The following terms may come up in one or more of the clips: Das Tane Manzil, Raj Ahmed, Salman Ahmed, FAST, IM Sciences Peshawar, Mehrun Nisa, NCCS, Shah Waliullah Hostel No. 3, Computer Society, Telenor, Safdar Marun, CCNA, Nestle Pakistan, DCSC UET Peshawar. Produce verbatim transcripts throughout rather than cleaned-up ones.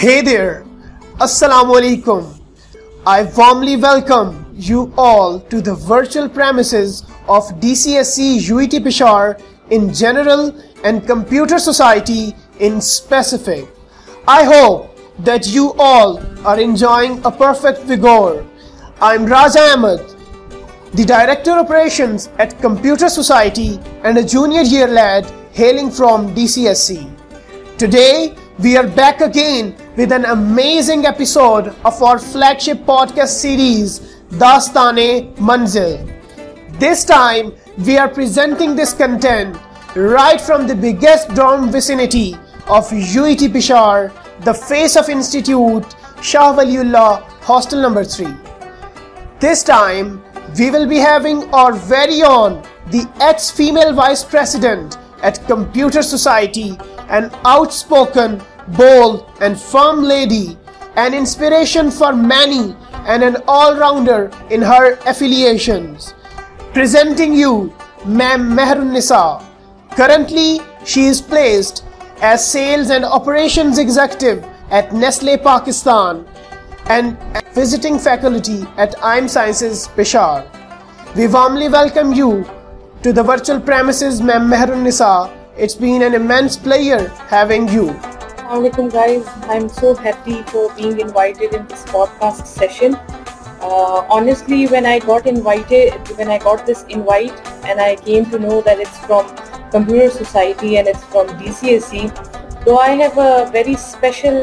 Hey there, Assalamu alaikum. I warmly welcome you all to the virtual premises of D C S C U E T Peshawar in general and Computer Society in specific. I hope that you all are enjoying a perfect vigor. I'm Raj Ahmed, the Director Operations at Computer Society and a junior year lad hailing from D C S C. Today, we are back again with an amazing episode of our flagship podcast series, Das Tane Manzil. This time, we are presenting this content right from the biggest dorm vicinity of U E T Peshawar, the face of Institute, Shah Waliullah Hostel number three. This time, we will be having our very own, the ex-female Vice President at Computer Society, an outspoken, bold and firm lady, an inspiration for many and an all-rounder in her affiliations. Presenting you Ma'am Mehrun Nisa. Currently, she is placed as Sales and Operations Executive at Nestle Pakistan and Visiting Faculty at I M Sciences Peshawar. We warmly welcome you to the virtual premises, Ma'am Mehrun Nisa. It's been an immense pleasure having you. Assalamualaikum guys, I'm so happy for being invited in this podcast session. Uh, honestly, when I got invited, when I got this invite and I came to know that it's from Computer Society and it's from D C S C, so I have a very special,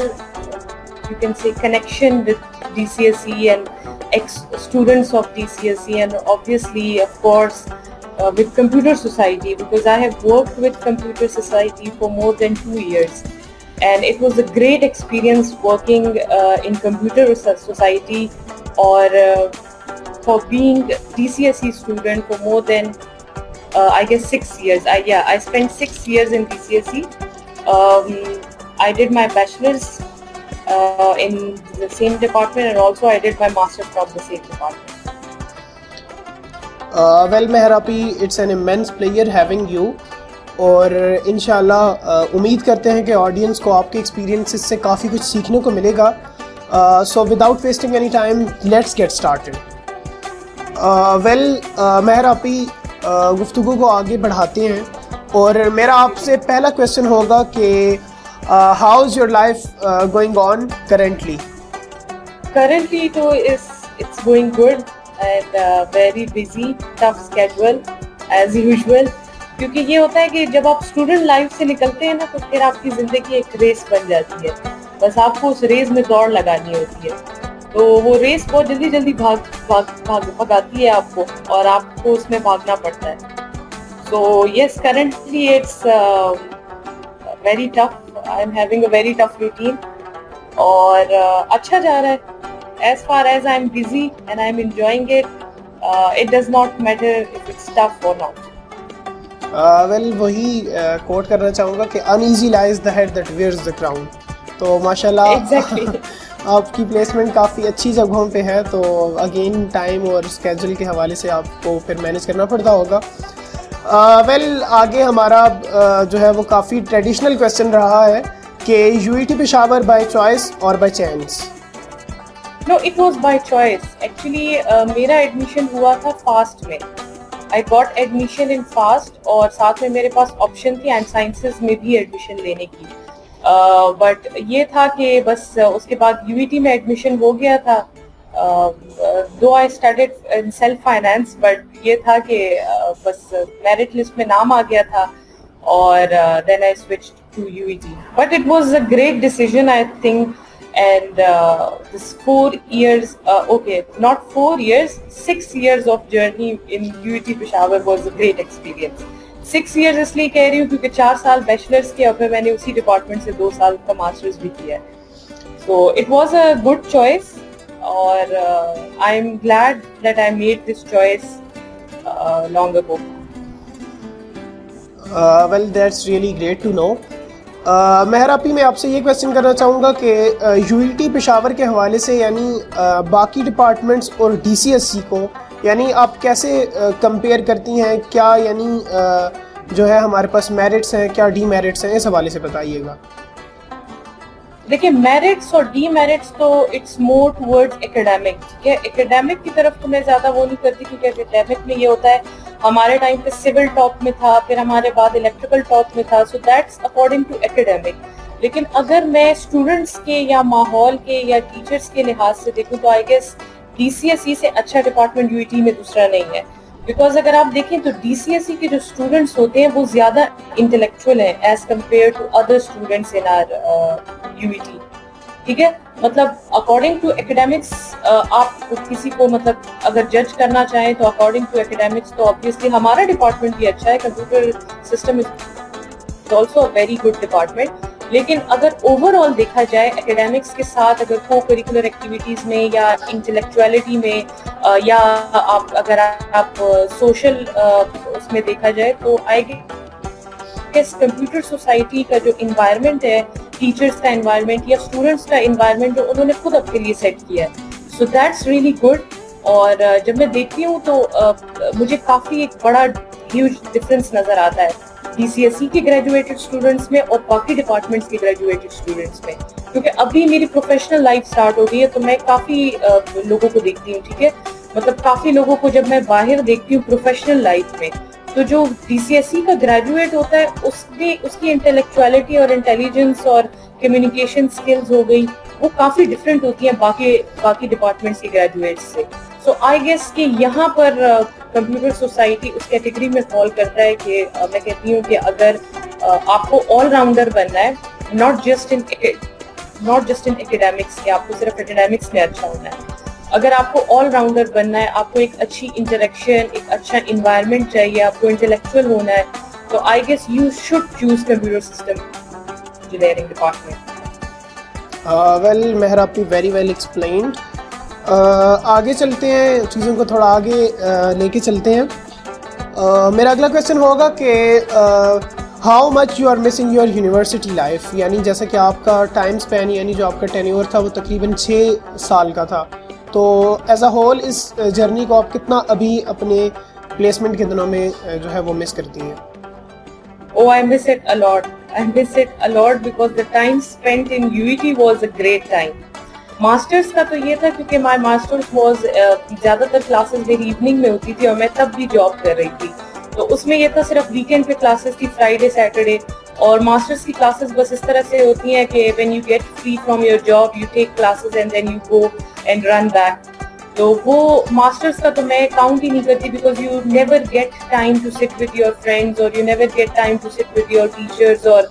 you can say, connection with D C S C and ex-students of D C S C and obviously, of course, uh, with Computer Society, because I have worked with Computer Society for more than two years. And it was a great experience working uh, in Computer Society or uh, for being D C S C student for more than uh, I guess six years. I, yeah, I spent six years in D C S C. Um, I did my bachelor's uh, in the same department and also I did my master's from the same department. Uh, well, Mehrapi, it's an immense pleasure having you. اور انشاءاللہ امید کرتے ہیں کہ audience کو آپ کے experiences سے کافی کچھ سیکھنے کو ملے گا. So without wasting any time let's get started. Well Mehr آپی, گفتگو کو آگے بڑھاتے ہیں اور میرا آپ سے پہلا کویشچن ہوگا کہ how is your life going on currently currently تو it's going good and very busy, tough schedule as usual, کیونکہ یہ ہوتا ہے کہ جب آپ اسٹوڈنٹ لائف سے نکلتے ہیں نا تو پھر آپ کی زندگی ایک ریس بن جاتی ہے, بس آپ کو اس ریس میں دوڑ لگانی ہوتی ہے. تو وہ ریس بہت جلدی جلدی بھاگ بھاگ بھاگ بھگاتی ہے آپ کو اور آپ کو اس میں بھاگنا پڑتا ہے. So yes, currently it's very tough, I am having a very tough routine اور اچھا جا رہا ہے. As far as I am busy and I am enjoying it, it does not matter if it's tough اور not. Well وہی quote کرنا چاہوں گا کہ uneasy lies the head that wears the crown. تو ماشاء اللہ آپ کی پلیسمنٹ کافی اچھی جگہوں پہ ہے, تو اگین ٹائم اور اسکیجول کے حوالے سے آپ کو پھر مینیج کرنا پڑتا ہوگا. ویل آگے ہمارا جو ہے وہ کافی ٹریڈیشنل کویشچن رہا ہے کہ U E T Peshawar by choice اور by chance? No, it was by choice. Actually میرا ایڈمیشن ہوا تھا فاسٹ میں. I got admission in FAST اور ساتھ میں میرے پاس آپشن تھی آئی ایم سائنسز میں بھی ایڈمیشن لینے کی, بٹ یہ تھا کہ بس اس کے بعد یو ای ٹی میں ایڈمیشن ہو گیا تھا. Though I started in self finance, but یہ تھا کہ بس میرٹ لسٹ میں نام آ گیا تھا اور then I switch to U E T. But it was a great decision I think. And uh, this four years, uh, okay, not four years, six years of journey in U E T Peshawar was a great experience. Six years اس لیے کہہ رہی ہوں کیونکہ چار سال bachelors کے اور پھر میں نے اسی ڈپارٹمنٹ سے دو سال کا ماسٹرس بھی کیا ہے. So it was a good choice اور I'm glad that I made this choice uh, long ago. Uh, well, that's really great to know. مہراپی, میں آپ سے یہ کویشچن کرنا چاہوں گا کہ یو ای ٹی پشاور کے حوالے سے یعنی باقی ڈپارٹمنٹس اور ڈی سی ایس سی کو یعنی آپ کیسے کمپیئر کرتی ہیں؟ کیا یعنی جو ہے ہمارے پاس میرٹس ہیں, کیا ڈی میرٹس ہیں, اس حوالے سے بتائیے گا. دیکھیں میرٹس اور ڈی میرٹس تو اٹس مور ٹورڈ اکیڈیمک، ٹھیک ہے، اکیڈیمک کی طرف تو میں زیادہ وہ نہیں کرتی کیونکہ اکیڈیمک میں یہ ہوتا ہے ہمارے ٹائم پہ سول ٹاپ میں تھا، پھر ہمارے بعد الیکٹریکل ٹاپ میں تھا، so that's according to academic. لیکن اگر میں اسٹوڈنٹس کے یا ماحول کے یا ٹیچرس کے لحاظ سے دیکھوں تو I guess D C S C سے اچھا ڈپارٹمنٹ یو ای ٹی میں دوسرا نہیں ہے، بیکاز اگر آپ دیکھیں تو ڈی سی ایس سی کے جو اسٹوڈنٹس ہوتے ہیں وہ زیادہ انٹلیکچوئل ہیں as compare to other students in our U E T, ٹھیک ہے. مطلب اکارڈنگ ٹو اکیڈیمکس آپ کسی کو مطلب اگر جج کرنا چاہیں تو اکارڈنگ ٹو اکیڈیمکس تو آبویسلی ہمارا ڈپارٹمنٹ بھی اچھا ہے، computer system is also a very good department. لیکن اگر اوور آل دیکھا جائے اکیڈیمکس کے ساتھ اگر کو کریکولر ایکٹیویٹیز میں یا انٹلیکچویلٹی میں یا آپ اگر آپ سوشل اس میں دیکھا جائے تو آئی گیس کمپیوٹر سوسائٹی کا جو انوائرمنٹ ہے، ٹیچرس کا انوائرمنٹ یا اسٹوڈنٹس کا انوائرمنٹ جو انہوں نے خود اپنے لیے سیٹ کیا ہے، سو دیٹس ریئلی گڈ. اور جب میں دیکھتی ہوں تو مجھے کافی ایک بڑا ہیوج ڈفرینس نظر آتا ہے ڈی سی ایس سی کے گریجویٹڈ اسٹوڈنٹس میں اور باقی ڈپارٹمنٹس کے گریجویٹڈ اسٹوڈنٹس میں، کیونکہ ابھی میری پروفیشنل لائف اسٹارٹ ہو گئی ہے تو میں کافی لوگوں کو دیکھتی ہوں، ٹھیک ہے، مطلب کافی لوگوں کو جب میں باہر دیکھتی ہوں پروفیشنل لائف میں تو جو ڈی سی ایس سی کا گریجویٹ ہوتا ہے اس میں اس کی انٹلیکچویلٹی اور انٹیلیجنس اور کمیونیکیشن اسکلز ہو گئی وہ کافی ڈفرینٹ ہوتی ہیں باقی باقی ڈپارٹمنٹس کے گریجویٹس سے. سو آئی گیس کہ یہاں پر کمپیوٹر سوسائٹی اس کیٹیگری میں فال کرتا ہے کہ میں کہتی ہوں کہ اگر آپ کو آل راؤنڈر بننا ہے، not just in not just in academics, کہ آپ کو صرف اکیڈیمکس میں اچھا ہونا ہے، اگر آپ کو آل راؤنڈر بننا ہے، آپ کو ایک اچھی انٹریکشن، ایک اچھا انوائرمنٹ چاہیے، آپ کو انٹلیکچوئل ہونا ہے، تو I guess you should choose computer system engineering department. Well Mehr, آپ کی ویری ویل ایکسپلینڈ. آگے چلتے ہیں، چیزوں کو تھوڑا آگے لے کے چلتے ہیں. میرا اگلا کویشچن ہوگا کہ how much you are missing your university life, یعنی جیسا کہ آپ کا ٹائم اسپین یعنی جو آپ کا ٹینیور تھا وہ تقریباً چھ سال کا تھا، تو ایز اے ہول اس جرنی کو آپ کتنا ابھی اپنے پلیسمنٹ کے دنوں میں جو ہے وہ مس کرتی ہیں؟ Oh I miss it a lot, I miss it a lot because the time spend in U E T was a great time. Masters کا تو یہ تھا کیونکہ مائی ماسٹرس واز زیادہ تر کلاسز میری ایوننگ میں ہوتی تھی اور میں تب بھی جاب کر رہی تھی، تو اس میں یہ تھا صرف ویکینڈ پہ کلاسز تھی، فرائیڈے سیٹرڈے، اور ماسٹرس کی کلاسز بس اس طرح سے ہوتی ہیں کہ when you get free from your job you take classes and then you go and run back. تو وہ ماسٹرس کا تو میں کاؤنٹ ہی نہیں کرتی because you never get time to sit with your friends اور you never get time to sit with your teachers اور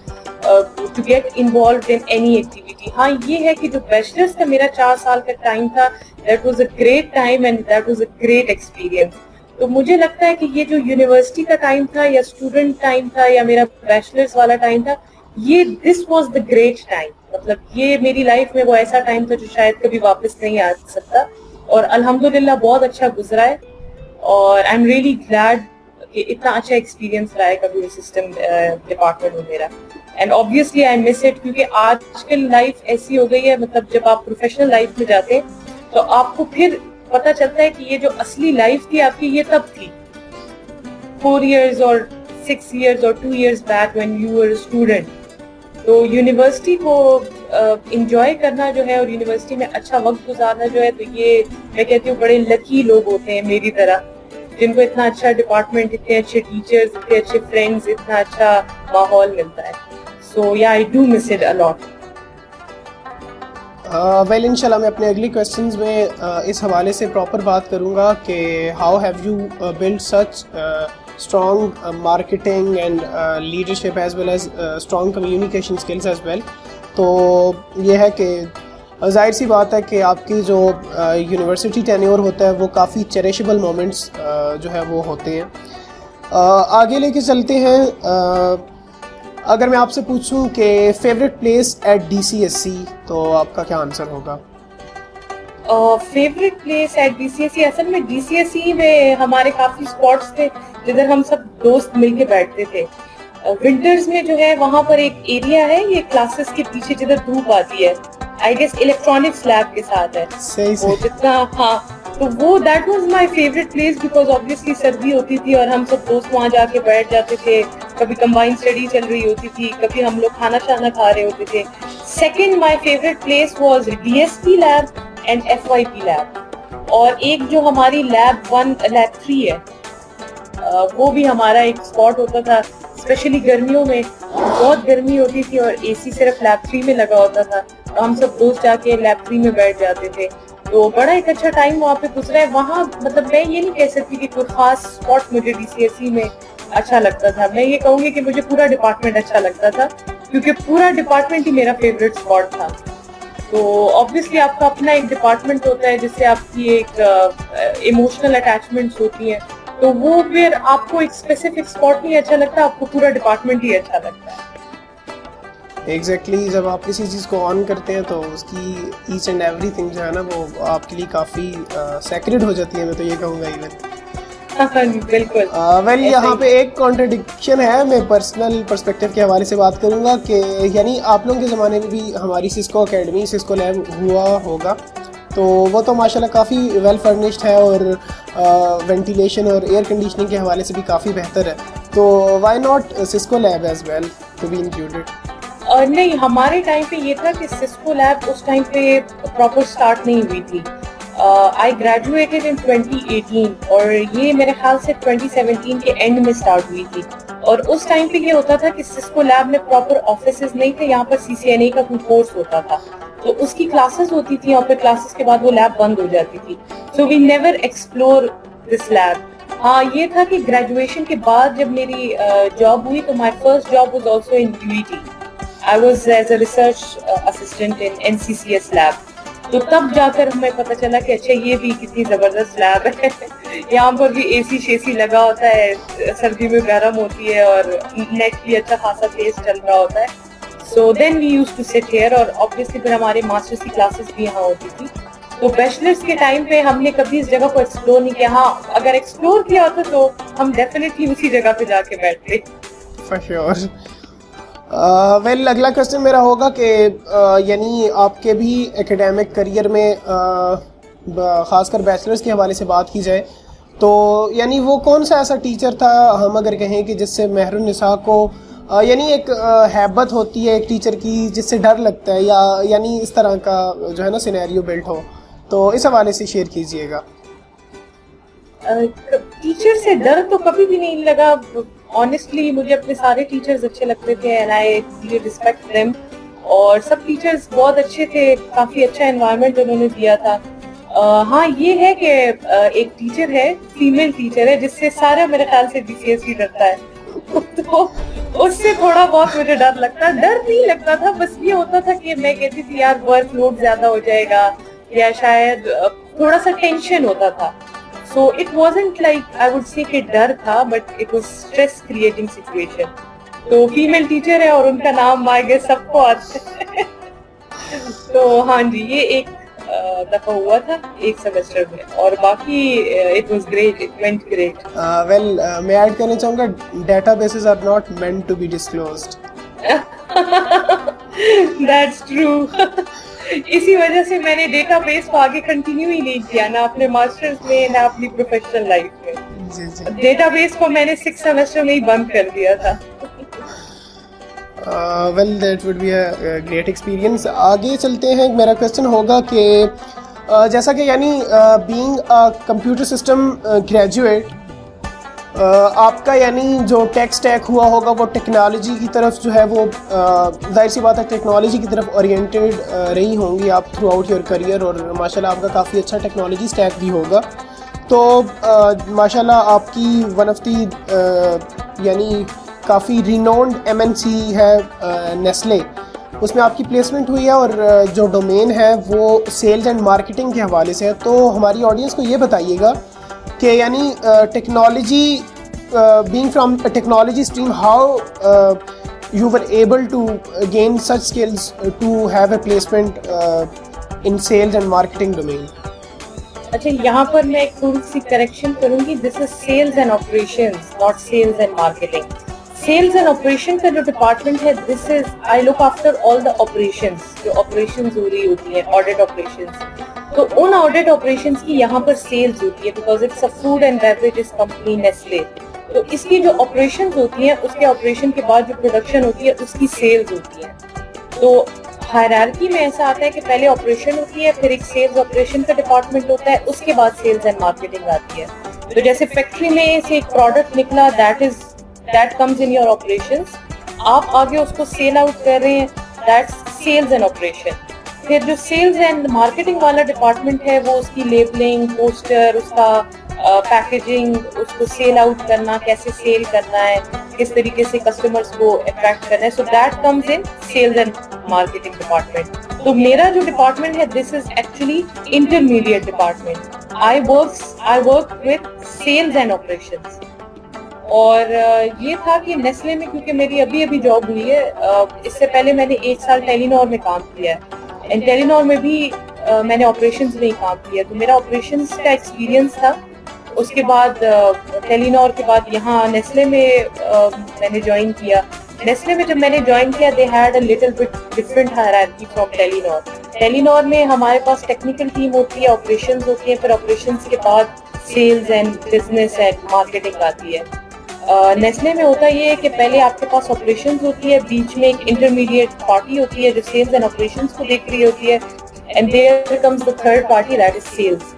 to get involved in any activity. ہاں یہ ہے کہ جو بیچلرس کا میرا چار سال کا ٹائم تھا that was a great time and that was a great experience. تو مجھے لگتا ہے کہ یہ جو یونیورسٹی کا ٹائم تھا یا اسٹوڈنٹ ٹائم تھا یا میرا بیچلرس والا ٹائم تھا، یہ this was the great time. مطلب یہ میری لائف میں وہ ایسا ٹائم تھا جو شاید کبھی واپس نہیں آ سکتا، اور الحمدللہ بہت اچھا گزرا ہے اور آئی ایم ریئلی گلیڈ کہ اتنا اچھا ایکسپیرئنس رہا ہے کمپیوٹر سسٹم ڈپارٹمنٹ میں میرا. And obviously I miss it کیونکہ آج کل لائف ایسی ہو گئی ہے، مطلب جب آپ پروفیشنل لائف میں جاتے تو آپ کو پھر پتہ چلتا ہے کہ یہ جو اصلی لائف تھی آپ کی یہ تب تھی فور ایئرز اور سکس ایئرز اور two years back when you are student. تو یونیورسٹی کو انجوائے کرنا جو ہے اور یونیورسٹی میں اچھا وقت گزارنا جو ہے تو یہ میں کہتی ہوں بڑے لکی لوگ ہوتے ہیں میری طرح جن کو اتنا اچھا ڈپارٹمنٹ، اتنے اچھے ٹیچرز، اتنے اچھے فرینڈز، اتنا اچھا ماحول ملتا ہے. So yeah I do miss it الاٹ. ویل ان شاء اللہ میں اپنے اگلی کویشچنز میں اس حوالے سے پراپر بات کروں گا کہ how have you build such strong marketing and leadership as well as strong communication skills as well. تو یہ ہے کہ ظاہر سی بات ہے کہ آپ کی جو یونیورسٹی ٹینیور ہوتا ہے وہ کافی چیریشیبل مومنٹس جو ہے وہ ہوتے ہیں. آگے لے کے چلتے ہیں، اگر میں آپ سے پوچھوں کہ favourite place at D C S C تو آپ کا کیا آنسر ہوگا؟ Favourite place at D C S C, اصل میں ڈی سی ایس سی میں ہمارے کافی اسپاٹس تھے جدھر ہم سب دوست مل کے بیٹھتے تھے. ونٹرز میں جو ہے وہاں پر ایک ایریا ہے یہ کلاسز کے پیچھے جدھر دھوپ آتی ہے، آئی گیس الیکٹرانکس لیب کے ساتھ ہے وہ جتنا، ہاں تو وہ that was my favourite place because obviously سردی ہوتی تھی اور ہم سب دوست وہاں جا کے بیٹھ جاتے تھے کبھی کمبائن اسٹڈی چل رہی ہوتی تھی, کبھی ہم لوگ کھانا شانا کھا رہے ہوتے تھے. Second my favourite place was D S P lab and F Y P lab. اور ایک جو ہماری لیب ون لیب تھری ہے وہ بھی ہمارا ایک اسپاٹ ہوتا تھا, اسپیشلی گرمیوں میں بہت گرمی ہوتی تھی اور اے سی صرف لیب تھری میں لگا ہوتا تھا, تو ہم سب دوست جا کے لیب تھری میں بیٹھ جاتے تھے. تو بڑا ایک اچھا ٹائم وہاں پہ گزرا ہے. وہاں مطلب میں یہ نہیں کہہ سکتی کہ کوئی خاص اسپاٹ مجھے ڈی سی ایس سی میں اچھا لگتا تھا. میں یہ کہوں گی کہ مجھے پورا ڈپارٹمنٹ اچھا لگتا تھا کیونکہ پورا ڈپارٹمنٹ ہی میرا فیوریٹ اسپاٹ تھا. تو آبویسلی آپ کا اپنا ایک ڈپارٹمنٹ ہوتا ہے جس سے آپ کی ایک ایموشنل اٹیچمنٹس ہوتی ہیں, تو وہ پھر آپ کو ایک اسپیسیفک اسپاٹ نہیں اچھا لگتا, آپ کو پورا ڈپارٹمنٹ ہی اچھا لگتا ہے. ایگزیکٹلی exactly, جب آپ کسی چیز کو آن کرتے ہیں تو اس کی ایچ اینڈ ایوری تھنگ جو ہے نا وہ آپ کے لیے کافی سیکرڈ uh, ہو جاتی ہے. میں تو یہ کہوں گا ایون بالکل ویل یہاں پہ ایک کانٹرڈکشن ہے. میں پرسنل پرسپیکٹیو کے حوالے سے بات کروں گا کہ یعنی آپ لوگوں کے زمانے میں بھی ہماری سسکو اکیڈمی سسکو لیب ہوا ہوگا, تو وہ تو ماشاء اللہ کافی ویل فرنشڈ ہے اور وینٹیلیشن اور ایئر کنڈیشننگ کے حوالے سے بھی کافی بہتر ہے. تو why not Cisco lab as well to be included. اور نہیں, ہمارے ٹائم پہ یہ تھا کہ سسکو لیب اس ٹائم پہ پراپر سٹارٹ نہیں ہوئی تھی. I graduated in twenty eighteen اور یہ میرے خیال سے ٹوئنٹی سیونٹین کے اینڈ میں سٹارٹ ہوئی تھی. اور اس ٹائم پہ یہ ہوتا تھا کہ سسکو لیب میں پراپر آفیسز نہیں تھے, یہاں پر سی سی این اے کا کوئی کورس ہوتا تھا تو اس کی کلاسز ہوتی تھیں اور پھر کلاسز کے بعد وہ لیب بند ہو جاتی تھی. So we never explore this lab. ہاں یہ تھا کہ گریجویشن کے بعد جب میری جاب ہوئی تو my first job was also in U E T. I was as a research assistant in N C C S lab. تو تب جا کر ہمیں پتہ چلا کہ اچھا یہ بھی کتنی زبردست لیب ہے, یہاں پر بھی اے سی شے سی لگا ہوتا ہے, سردی میں گرم ہوتی ہے اور نیٹ بھی اچھا خاصا تیز چل رہا ہوتا ہے. So then we use to sit here. اور آبویسلی پھر ہمارے ماسٹرس کی کلاسز بھی یہاں ہوتی تھی. تو بیچلرس کے ٹائم پہ ہم نے کبھی اس جگہ کو ایکسپلور نہیں کیا. ہاں اگر ایکسپلور کیا ہوتا تو ہم ڈیفینیٹلی اسی جگہ پہ جا کے بیٹھتے. For sure. ویل اگلا کوشچن میرا ہوگا کہ یعنی آپ کے بھی اکیڈیمک کریئر میں خاص کر بیچلرس کے حوالے سے بات کی جائے تو یعنی وہ کون سا ایسا ٹیچر تھا ہم اگر کہیں کہ جس سے مہرون نساء کو یعنی ایک ہیبت ہوتی ہے ایک ٹیچر کی جس سے ڈر لگتا ہے یا یعنی اس طرح کا جو ہے نا سینیریو بلٹ ہو, تو اس حوالے سے شیئر کیجیے گا. ٹیچر سے ڈر تو کبھی بھی نہیں لگا. آنیسٹلی مجھے اپنے سارے ٹیچرز اچھے لگتے تھے and I really respect them. اور سب ٹیچرز بہت اچھے تھے, کافی اچھا انوائرمنٹ انہوں نے دیا تھا. ہاں یہ ہے کہ ایک ٹیچر ہے, فیمیل ٹیچر ہے, جس سے سارا میرے خیال سے ڈی سی ایس سی ڈرتا ہے, تو اس سے تھوڑا بہت مجھے ڈر لگتا. ڈر نہیں لگتا تھا, بس یہ ہوتا تھا کہ میں کہتی تھی یار ورک لوڈ زیادہ ہو جائے گا یا شاید تھوڑا سا ٹینشن ہوتا تھا. So it wasn't like I would say کہ ڈر تھا, but it was stress creating situation. تو فیمیل ٹیچر ہے اور ان کا نام آگے سب کو آتا ہے. تو ہاں جی یہ ایک دفعہ ہوا تھا ایک سیمسٹر میں, اور باقی it was great, it went great. Well, میں ایڈ کرنا چاہوں گا databases are not meant to be disclosed. That's true. اسی وجہ سے میں نے ڈیٹا بیس کو آگے کنٹینیو ہی نہیں کیا, نہ اپنے ماسٹرز میں نہ اپنی پروفیشنل لائف میں. ڈیٹا بیس کو میں نے سکس سیمسٹر میں ہی بند کر دیا تھا. Well that would be a great experience. آگے چلتے ہیں. میرا کویشچن ہوگا کہ جیسا کہ یعنی بینگ کمپیوٹر سسٹم گریجویٹ آپ کا یعنی جو ٹیک اسٹیک ہوا ہوگا وہ ٹیکنالوجی کی طرف جو ہے وہ ظاہر سی بات ہے ٹیکنالوجی کی طرف اورینٹیڈ رہی ہوں گی آپ تھرو آؤٹ یور کریئر, اور ماشاء اللہ آپ کا کافی اچھا ٹیکنالوجی اسٹیک بھی ہوگا. تو ماشاء اللہ آپ کی ون آف دی یعنی کافی رینونڈ ایم این سی ہے نیسلے, اس میں آپ کی پلیسمنٹ ہوئی ہے اور جو ڈومین ہے وہ سیلز اینڈ مارکیٹنگ کے حوالے سے ہے. تو ہماری آڈینس کو یہ بتائیے گا کہ یعنی technology being from technology stream how you were able to gain such skills to have a placement in sales and marketing domain. اچھا یہاں پر میں ایک تھوڑی سی کریکشن کروں گی. This is sales and operations not sales and marketing. Sales and operation کا جو department ہے this is I look after all the operations. جو آپریشنز ہو رہی ہوتی ہیں آڈٹ آپریشنز, تو ان آڈٹ آپریشنز کی یہاں پر سیلز ہوتی ہے because it's a food and beverages company Nestle. تو اس کی جو آپریشنز ہوتی ہیں اس کے آپریشن کے بعد جو پروڈکشن ہوتی ہے اس کی سیلز ہوتی ہیں. تو ہائرارکی میں ایسا آتا ہے کہ پہلے آپریشن ہوتی ہے, پھر ایک سیلز آپریشن کا ڈپارٹمنٹ ہوتا ہے, اس کے بعد سیلز اینڈ مارکیٹنگ آتی ہے. تو جیسے فیکٹری میں سے ایک پروڈکٹ نکلا that is that comes in your operations, آپ آگے اس کو سیل آؤٹ کر رہے ہیں دیٹس سیلز اینڈ آپریشن. پھر جو سیلز اینڈ مارکیٹنگ والا ڈپارٹمنٹ ہے وہ اس کی لیبلنگ, پوسٹر, اس کا پیکیجنگ, اس کو سیل آؤٹ کرنا, کیسے سیل کرنا ہے, کس طریقے سے کسٹمرس کو اٹریکٹ کرنا ہے. So that comes in sales and marketing department. تو میرا جو ڈپارٹمنٹ ہے this is actually intermediate department. I works I work with sales and operations. اور یہ تھا کہ نیسلے میں کیونکہ میری ابھی ابھی جاب ہوئی ہے, اس سے پہلے میں نے ایک سال ٹیلینور میں کام کیا ہے, اینڈ ٹیلینور میں بھی میں نے آپریشنز میں کام کیا. تو میرا آپریشنز کا ایکسپیرینس تھا. اس کے بعد ٹیلینور کے بعد یہاں نیسلے میں میں نے جوائن کیا. نیسلے میں جب میں نے جوائن کیا they had a little bit different hierarchy from Telenor. Telenor میں ہمارے پاس ٹیکنیکل ٹیم ہوتی ہے, آپریشنز ہوتی ہیں, پھر آپریشنز کے بعد sales and business and marketing آتی ہے. نیسلے میں ہوتا یہ ہے کہ پہلے آپ کے پاس آپریشنز ہوتی ہے, بیچ میں ایک انٹرمیڈیٹ پارٹی ہوتی ہے جو سیلز اینڈ آپریشنز کو دیکھ رہی ہوتی ہے, and there comes the third party that is sales.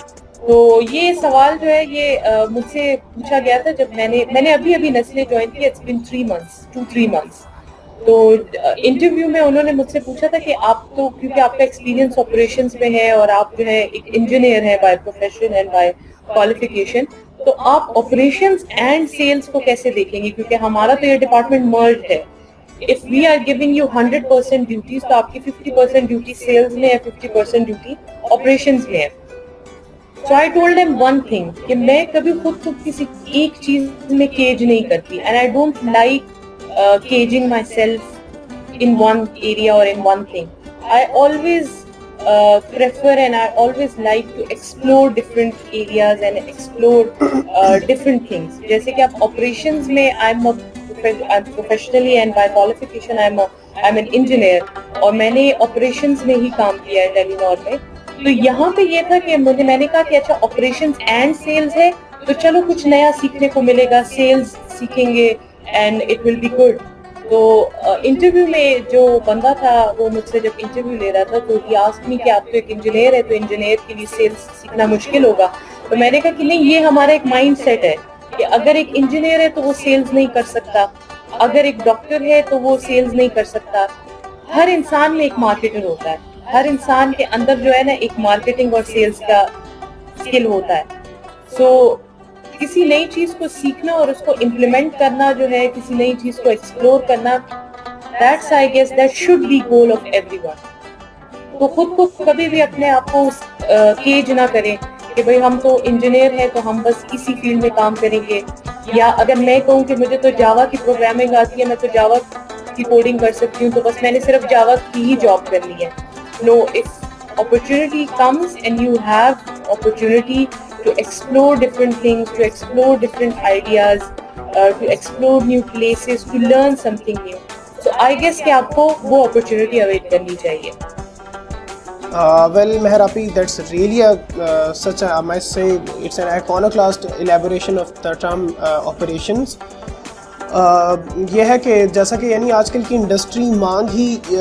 تو یہ سوال جو ہے یہ مجھ سے پوچھا گیا تھا جب میں نے میں نے ابھی ابھی نیسلے جوائن کیا. It's been three months to three months تو انٹرویو میں انہوں نے مجھ سے پوچھا تھا کہ آپ تو کیونکہ آپ کا ایکسپیرینس آپریشنز میں ہے اور آپ جو ہے ایک انجینئر ہیں by profession and by qualification, تو آپ آپریشنز اینڈ سیلز کو کیسے دیکھیں گے کیونکہ ہمارا تو یہ ڈپارٹمنٹ مرجڈ ہے. If we are giving you hundred percent duties تو آپ کی ففٹی پرسینٹ ڈیوٹی سیلز میں ہے, ففٹی پرسینٹ ڈیوٹی آپریشنز میں ہے. So I told him one thing کہ میں کبھی خود کو کسی ایک چیز میں کیج نہیں کرتی, and I don't like caging my self in one area اور in one thing. I always Uh, prefer and I always like to explore different areas and explore uh, different things. جیسے کہ آپ operations میں I'm a I'm professionally and by qualification I'm a I'm an engineer اور میں نے operations میں ہی کام کیا ہے ٹیلینور میں. تو یہاں پہ یہ تھا کہ مجھے میں نے کہا کہ اچھا operations and sales ہے تو چلو کچھ نیا سیکھنے کو ملے گا, sales سیکھیں گے and it will be good. تو انٹرویو میں جو بندہ تھا وہ مجھ سے جب انٹرویو لے رہا تھا تو ہی آسک می کہ آپ تو ایک انجینئر ہے تو انجینئر کے لیے سیلز سیکھنا مشکل ہوگا. تو میں نے کہا کہ نہیں, یہ ہمارا ایک مائنڈ سیٹ ہے کہ اگر ایک انجینئر ہے تو وہ سیلز نہیں کر سکتا, اگر ایک ڈاکٹر ہے تو وہ سیلز نہیں کر سکتا. ہر انسان میں ایک مارکیٹر ہوتا ہے, ہر انسان کے اندر جو ہے نا ایک مارکیٹنگ اور سیلز کا اسکل ہوتا ہے. سو کسی نئی چیز کو سیکھنا اور اس کو امپلیمنٹ کرنا جو ہے, کسی نئی چیز کو ایکسپلور کرنا, that's I guess that should be goal of everyone. تو خود کو کبھی بھی اپنے آپ کو کیج نہ کریں کہ بھئی ہم تو انجینئر ہیں تو ہم بس اسی فیلڈ میں کام کریں گے, یا اگر میں کہوں کہ مجھے تو جاوا کی پروگرامنگ آتی ہے, میں تو جاوا کی کوڈنگ کر سکتی ہوں تو بس میں نے صرف جاوا کی ہی جاب کرنی ہے. No, if opportunity comes and you have opportunity to explore different things, to explore different ideas, uh, to explore new places, to learn something new. So I guess کہ آپ کو وہ opportunity await کرنی چاہیے. Uh, well, Meher Api, that's really a, uh, such a, I must say, it's an iconoclast elaboration of the term uh, operations. یہ ہے کہ جیسا کہ یعنی آج کل کی انڈسٹری مانگ ہی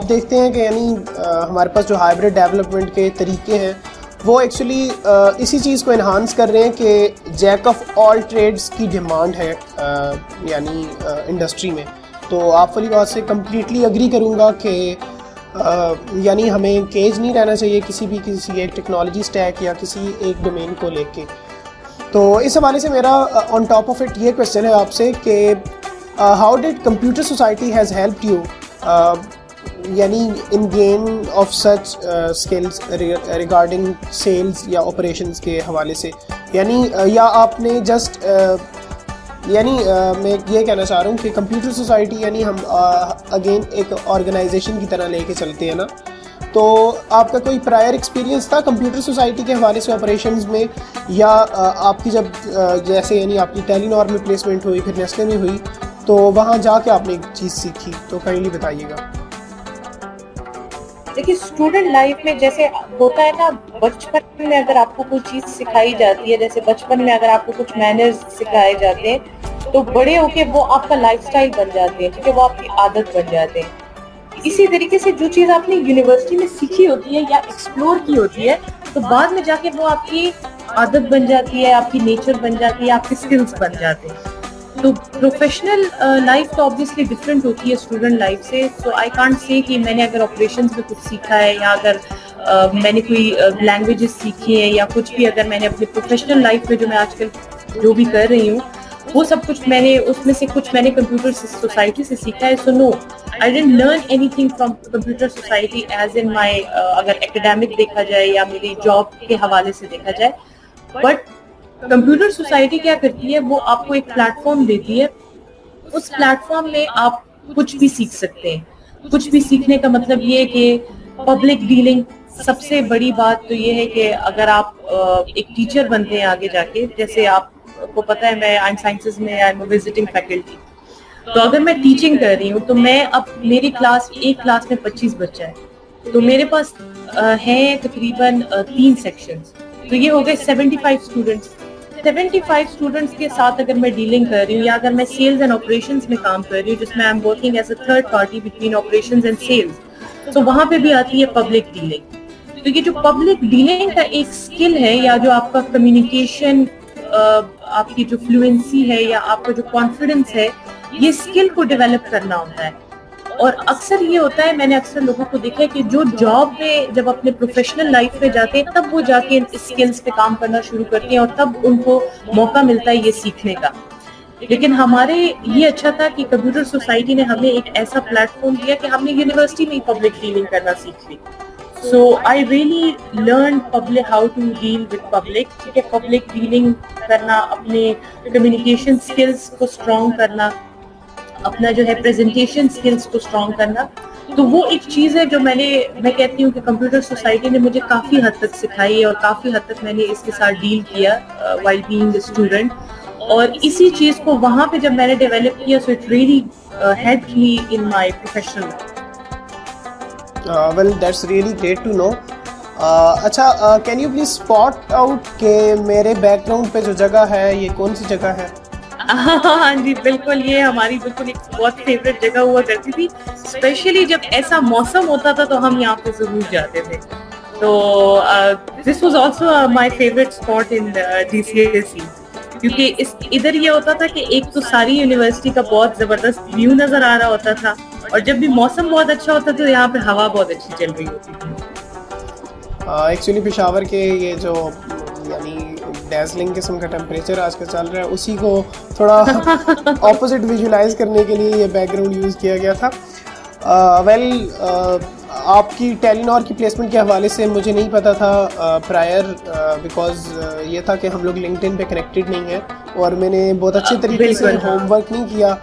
آپ دیکھتے ہیں کہ یعنی ہمارے پاس جو ہائبرڈ ڈیولپمنٹ کے طریقے ہیں وہ ایکچولی uh, اسی چیز کو انہانس کر رہے ہیں کہ جیک آف آل ٹریڈز کی ڈیمانڈ ہے uh, یعنی انڈسٹری uh, میں. تو آپ والی بات سے کمپلیٹلی اگری کروں گا کہ uh, یعنی ہمیں کیج نہیں رہنا چاہیے کسی بھی کسی ایک ٹیکنالوجی سٹیک یا کسی ایک ڈومین کو لے کے. تو اس حوالے سے میرا آن ٹاپ آف اٹ یہ کویشچن ہے آپ سے کہ how did computer society has helped you یعنی in gain of such skills regarding sales یا آپریشنز کے حوالے سے, یعنی یا آپ نے جسٹ یعنی میں یہ کہنا چاہ رہا ہوں کہ کمپیوٹر سوسائٹی یعنی ہم اگین ایک آرگنائزیشن کی طرح لے کے چلتے ہیں نا, تو آپ کا کوئی پرائر ایکسپیرینس تھا کمپیوٹر سوسائٹی کے حوالے سے آپریشنز میں, یا آپ کی جب جیسے یعنی آپ کی ٹیلینور میں پلیسمنٹ ہوئی پھر نیسلے میں ہوئی تو وہاں جا کے آپ نے ایک چیز سیکھی, تو کائنڈلی بتائیے گا. دیکھیے اسٹوڈنٹ لائف میں جیسے ہوتا ہے نا, بچپن میں اگر آپ کو کوئی چیز سکھائی جاتی ہے, جیسے بچپن میں اگر آپ کو کچھ مینرز سکھائے جاتے ہیں تو بڑے ہو کے وہ آپ کا لائف سٹائل بن جاتے ہیں، ٹھیک ہے، وہ آپ کی عادت بن جاتے ہیں. اسی طریقے سے جو چیز آپ نے یونیورسٹی میں سیکھی ہوتی ہے یا ایکسپلور کی ہوتی ہے تو بعد میں جا کے وہ آپ کی عادت بن جاتی ہے، آپ کی نیچر بن جاتی ہے، آپ کے اسکلس بن جاتے ہیں. تو پروفیشنل لائف تو آبویسلی ڈفرینٹ ہوتی ہے اسٹوڈنٹ لائف سے. سو آئی کانٹ سے کہ میں نے اگر آپریشنس میں کچھ سیکھا ہے یا اگر میں نے کوئی لینگویجز سیکھی ہیں یا کچھ بھی اگر میں نے اپنے پروفیشنل لائف میں جو میں آج کل جو بھی کر رہی ہوں وہ سب کچھ میں نے اس میں سے کچھ میں نے کمپیوٹر سوسائٹی سے سیکھا ہے. So no I didn't learn anything from computer society as in my اگر اکیڈیمک دیکھا جائے یا میری جاب کے حوالے سے دیکھا جائے. بٹ کمپیوٹر سوسائٹی کیا کرتی ہے، وہ آپ کو ایک پلیٹ فارم دیتی ہے، اس پلیٹ فارم میں آپ کچھ بھی سیکھ سکتے ہیں. کچھ بھی سیکھنے کا مطلب یہ ہے کہ پبلک ڈیلنگ، سب سے بڑی بات تو یہ ہے کہ اگر آپ ایک ٹیچر بنتے ہیں آگے جا کے، جیسے آپ کو پتہ ہے میں آئی ایم سائنسز میں I am a visiting faculty, تو اگر میں ٹیچنگ کر رہی ہوں تو میں اب میری کلاس ایک کلاس میں پچیس بچہ ہے تو میرے پاس ہیں تقریباً تین سیکشنز، تو یہ ہو گئے seventy five students. Seventy five students کے ساتھ اگر میں ڈیلنگ کر رہی ہوں یا اگر میں سیلز اینڈ آپریشنس میں کام کر رہی ہوں جس میں I am working as a third party between operations and sales, تو وہاں پہ بھی آتی ہے پبلک ڈیلنگ. تو یہ جو پبلک ڈیلنگ کا ایک اسکل ہے یا جو آپ کا کمیونیکیشن، آپ کی جو فلوئنسی ہے یا آپ کا جو کانفیڈنس ہے، یہ اسکل کو ڈیولپ کرنا ہوتا ہے. اور اکثر یہ ہوتا ہے، میں نے اکثر لوگوں کو دیکھا ہے کہ جو جاب میں جب اپنے پروفیشنل لائف میں جاتے ہیں تب وہ جا کے اسکلس پہ کام کرنا شروع کرتے ہیں اور تب ان کو موقع ملتا ہے یہ سیکھنے کا. لیکن ہمارے یہ اچھا تھا کہ کمپیوٹر سوسائٹی نے ہمیں ایک ایسا پلیٹ فارم دیا کہ ہم نے یونیورسٹی میں پبلک ڈیلنگ کرنا سیکھ لی. So I really learn public, how to deal with public, ٹھیک ہے، پبلک ڈیلنگ کرنا، اپنے کمیونیکیشن اسکلس کو اسٹرانگ کرنا، اپنا جو ہے پریزنٹیشن اسکلس کو اسٹرانگ کرنا. تو وہ ایک چیز ہے جو میں نے میں کہتی ہوں کہ کمپیوٹر سوسائٹی نے مجھے کافی حد تک سکھائی ہے اور کافی حد تک میں نے اس کے ساتھ ڈیل کیا وائل بینگ اے اسٹوڈنٹ. اور اسی چیز کو وہاں پہ جب میں نے ڈیولپ کیا، so it really helped me in my professional. Well that's really great to know. اچھا، can you please spot out کہ میرے بیک گراؤنڈ پہ جو جگہ ہے یہ کون سی جگہ ہے؟ ہاں جی بالکل، یہ ہماری بالکل ایک بہت فیوریٹ جگہ ہوا کرتی تھی. اسپیشلی جب ایسا موسم ہوتا تھا تو ہم یہاں پہ ضرور جاتے تھے. تو this was also my favourite spot in D C S C, کیونکہ اس ادھر یہ ہوتا تھا کہ ایک تو ساری یونیورسٹی کا بہت زبردست ویو نظر آ رہا ہوتا تھا اور جب بھی موسم بہت اچھا ہوتا تھا تو یہاں پہ ہوا بہت اچھی چل رہی ہوتی تھی. ایکچولی پشاور کے یہ جو یعنی ڈیزلنگ قسم کا ٹیمپریچر آج کل چل رہا ہے، اسی کو تھوڑا اپوزٹ ویژولائز کرنے کے لیے یہ بیک گراؤنڈ یوز کیا گیا تھا. ویل، آپ کی ٹیلینور کی پلیسمنٹ کے حوالے سے مجھے نہیں پتہ تھا پرائر، بیکاز یہ تھا کہ ہم لوگ لنکڈ ان پہ کنیکٹڈ نہیں ہیں اور میں نے بہت اچھے طریقے سے ہوم ورک نہیں کیا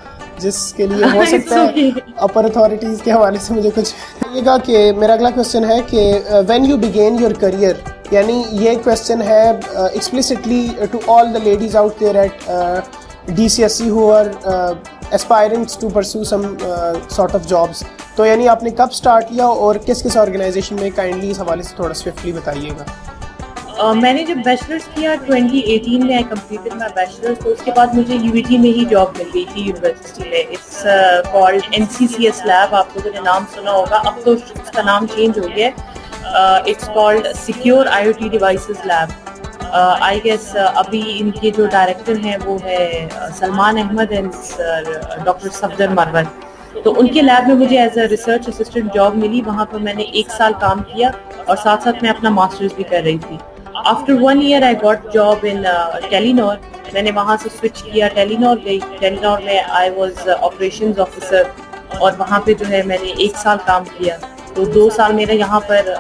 جس کے لیے ہو سکتا ہے اپر اتھارٹیز کے حوالے سے مجھے کچھ یہ کہا. کہ میرا اگلا کویشچن ہے کہ when you begin your career, یعنی یہ کویشچن ہے explicitly to all the ladies out there at D C S C who are aspirants to pursue some sort of jobs, تو یعنی آپ نے کب اسٹارٹ کیا اور کس کس آرگنائزیشن میں، کائنڈلی اس حوالے سے تھوڑا سوئفٹلی بتائیے گا. میں نے جب بیچلرس کیا ٹوئنٹی ایٹین میں، آئی کمپلیٹڈ مائی بیچلرس، تو اس کے بعد مجھے یو ای ٹی میں ہی جاب مل گئی تھی یونیورسٹی میں. It's called N C C S lab, آپ لوگوں نے نام سنا ہوگا، اب تو اس کا نام چینج ہو گیا ہے. It's called secure I O T devices lab. I guess ابھی ان کے جو ڈائریکٹر ہیں وہ ہے سلمان احمد اینڈ ڈاکٹر صفدر مرون. تو ان کے لیب میں مجھے as a research assistant job ملی. وہاں پر میں نے ایک سال کام کیا اور ساتھ ساتھ میں اپنا ماسٹرز بھی کر رہی تھی. After one year I got job in Telenor. میں نے وہاں سے سوئچ کیا، ٹیلینور گئی. ٹیلینور میں آئی واز آپریشنز آفیسر اور وہاں پہ جو ہے میں نے ایک سال کام کیا. تو دو سال میرا یہاں پر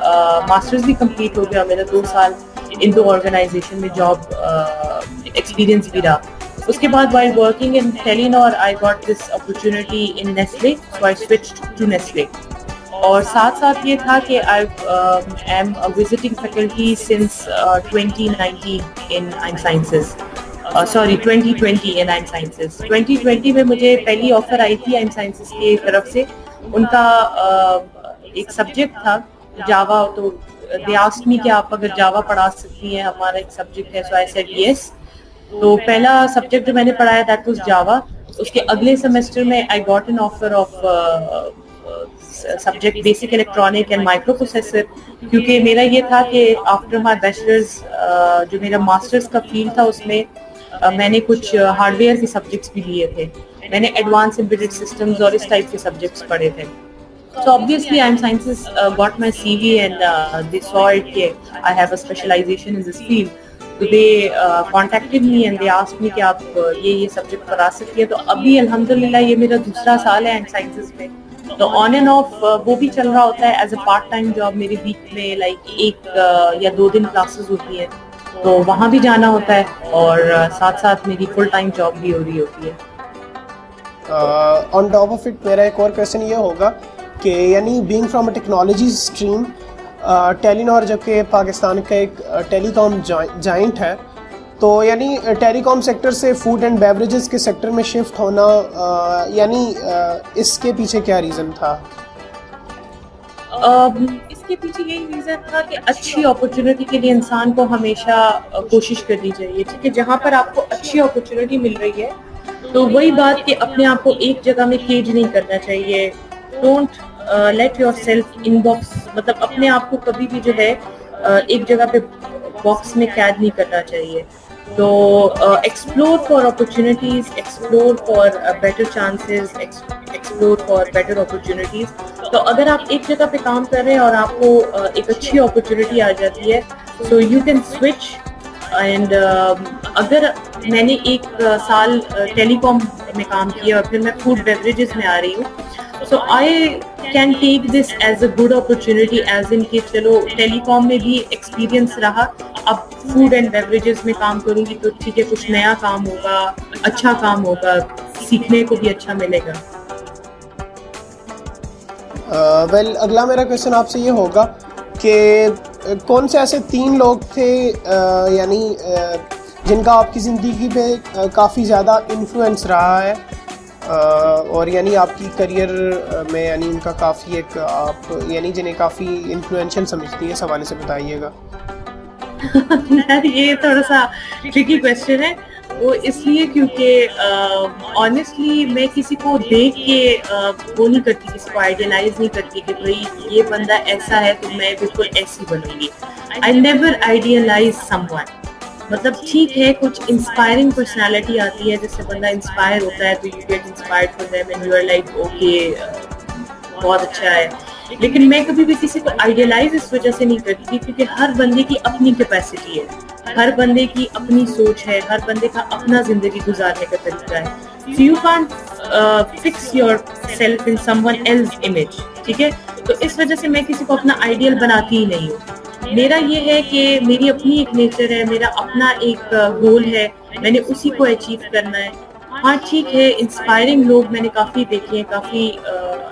ماسٹرز بھی کمپلیٹ ہو گیا اور میرا دو سال ان دو آرگنائزیشن میں جاب ایکسپیرینس بھی رہا. اس کے بعد while working in Telenor I got this opportunity in Nestle, so I switched to Nestle. اور ساتھ ساتھ یہ تھا کہ I am visiting faculty since twenty nineteen in I M sciences, sorry twenty twenty in I M sciences. Twenty twenty میں مجھے پہلی offer آئی تھی آئی ایم سائنسز کی طرف سے. ان کا ایک سبجیکٹ تھا جاوا، تو دے آسکڈ می کہ آپ اگر جاوا پڑھا سکتی ہیں، ہمارا ایک سبجیکٹ ہے. So I said yes. تو پہلا سبجیکٹ جو میں نے پڑھایا دیٹ واز جاوا. اس کے اگلے سیمسٹر میں I got an offer of subject basic electronic and microprocessor, کیونکہ میرا یہ تھا کہ آفٹر مائی بیچلرز جو میرا ماسٹرز کا فیلڈ تھا اس میں میں نے کچھ ہارڈ ویئر کے سبجیکٹس بھی لیے تھے، میں نے ایڈوانس امبیڈڈ سسٹمز اور اس ٹائپ کے سبجیکٹس پڑھے تھے. So obviously I M Sciences uh, got my C V and uh, they saw it that I have a specialization in this field. So they uh, contacted me and they asked me that آپ یہ یہ subject پڑھا سکتی ہیں. تو ابھی الحمدللہ یہ میرا دوسرا سال ہے I M Sciences میں، تو on and off وہ بھی چل رہا ہوتا ہے as a part time job. میری week میں like ایک یا دو دن classes ہوتی ہیں تو وہاں بھی جانا ہوتا ہے اور ساتھ ساتھ میری فل ٹائم جاب بھی ہو رہی ہوتی ہے. On top of it میرا ایک اور question یہ ہوگا کہ یعنی being from a technology stream, Telenor جو کہ پاکستان کا ایک ٹیلی کام جائنٹ ہے، تو یعنی ٹیلی کام سیکٹر سے فوڈ اینڈ بیوریجز کے سیکٹر میں شفٹ ہونا، uh, یعنی uh, اس کے پیچھے کیا ریزن تھا؟ um, اس کے پیچھے یہی ریزن تھا کہ اچھی اپرچونیٹی کے لیے انسان کو ہمیشہ کوشش کرنی چاہیے. ٹھیک ہے، جہاں پر آپ کو اچھی اپرچونیٹی مل رہی ہے تو وہی بات کہ اپنے آپ کو ایک جگہ میں کیج نہیں کرنا چاہیے. Don't let yourself in box, مطلب اپنے آپ کو کبھی بھی جو ہے uh, ایک جگہ پہ باکس میں قید نہیں کرنا چاہیے. تو explore for opportunities, explore for better chances, explore for better opportunities. تو اگر آپ ایک جگہ پہ کام کر رہے ہیں اور آپ کو uh, ایک اچھی اپرچونیٹی آ جاتی ہے so you can switch. And اگر میں نے ایک uh, سال ٹیلی کام میں کام کیا اور پھر میں فوڈ بیوریجز میں آ رہی ہوں، So I can take this as a good opportunity as in کہ چلو ٹیلی کام میں بھی ایکسپیرئنس رہا، اب فوڈ اینڈ بیوریجز میں کام کروں گی تو ٹھیک ہے کچھ نیا کام ہوگا، اچھا کام ہوگا، سیکھنے کو بھی اچھا ملے گا. ویل اگلا میرا کویشچن آپ سے یہ ہوگا کہ کون سے ایسے تین لوگ تھے یعنی جن کا آپ کی زندگی پہ کافی زیادہ انفلوئنس رہا ہے اور یعنی آپ کی کریئر میں یعنی ان کا کافی ایک آپ یعنی جنہیں کافی انفلوئنشل سمجھتی ہیں، اس حوالے سے بتائیے گا. یہ تھوڑا سا ٹرکی کویشچن ہے، وہ اس لیے کیونکہ آنیسٹلی میں کسی کو دیکھ کے وہ نہیں کرتی، کسی کو آئیڈیلائز نہیں کرتی کہ بھائی یہ بندہ ایسا ہے تو میں بالکل ایسی بنوں گی. I never idealise someone. مطلب ٹھیک ہے کچھ انسپائرنگ پرسنالٹی آتی ہے جس سے بندہ انسپائر ہوتا ہے تو you get inspired for them and you are like okay بہت اچھا ہے، لیکن میں کبھی بھی کسی کو آئیڈیلائز اس وجہ سے نہیں کرتی تھی کیونکہ ہر بندے کی اپنی کیپیسٹی ہے، ہر بندے کی اپنی سوچ ہے، ہر بندے کا اپنا زندگی گزارنے کا طریقہ ہے. So you can't fix yourself in someone else image. ٹھیک ہے، تو اس وجہ سے میں کسی کو اپنا آئیڈیل بناتی ہی نہیں ہوں. میرا یہ ہے کہ میری اپنی ایک نیچر ہے، میرا اپنا ایک گول ہے، میں نے اسی کو اچیو کرنا ہے. ہاں ٹھیک ہے انسپائرنگ لوگ میں نے کافی دیکھے ہیں، کافی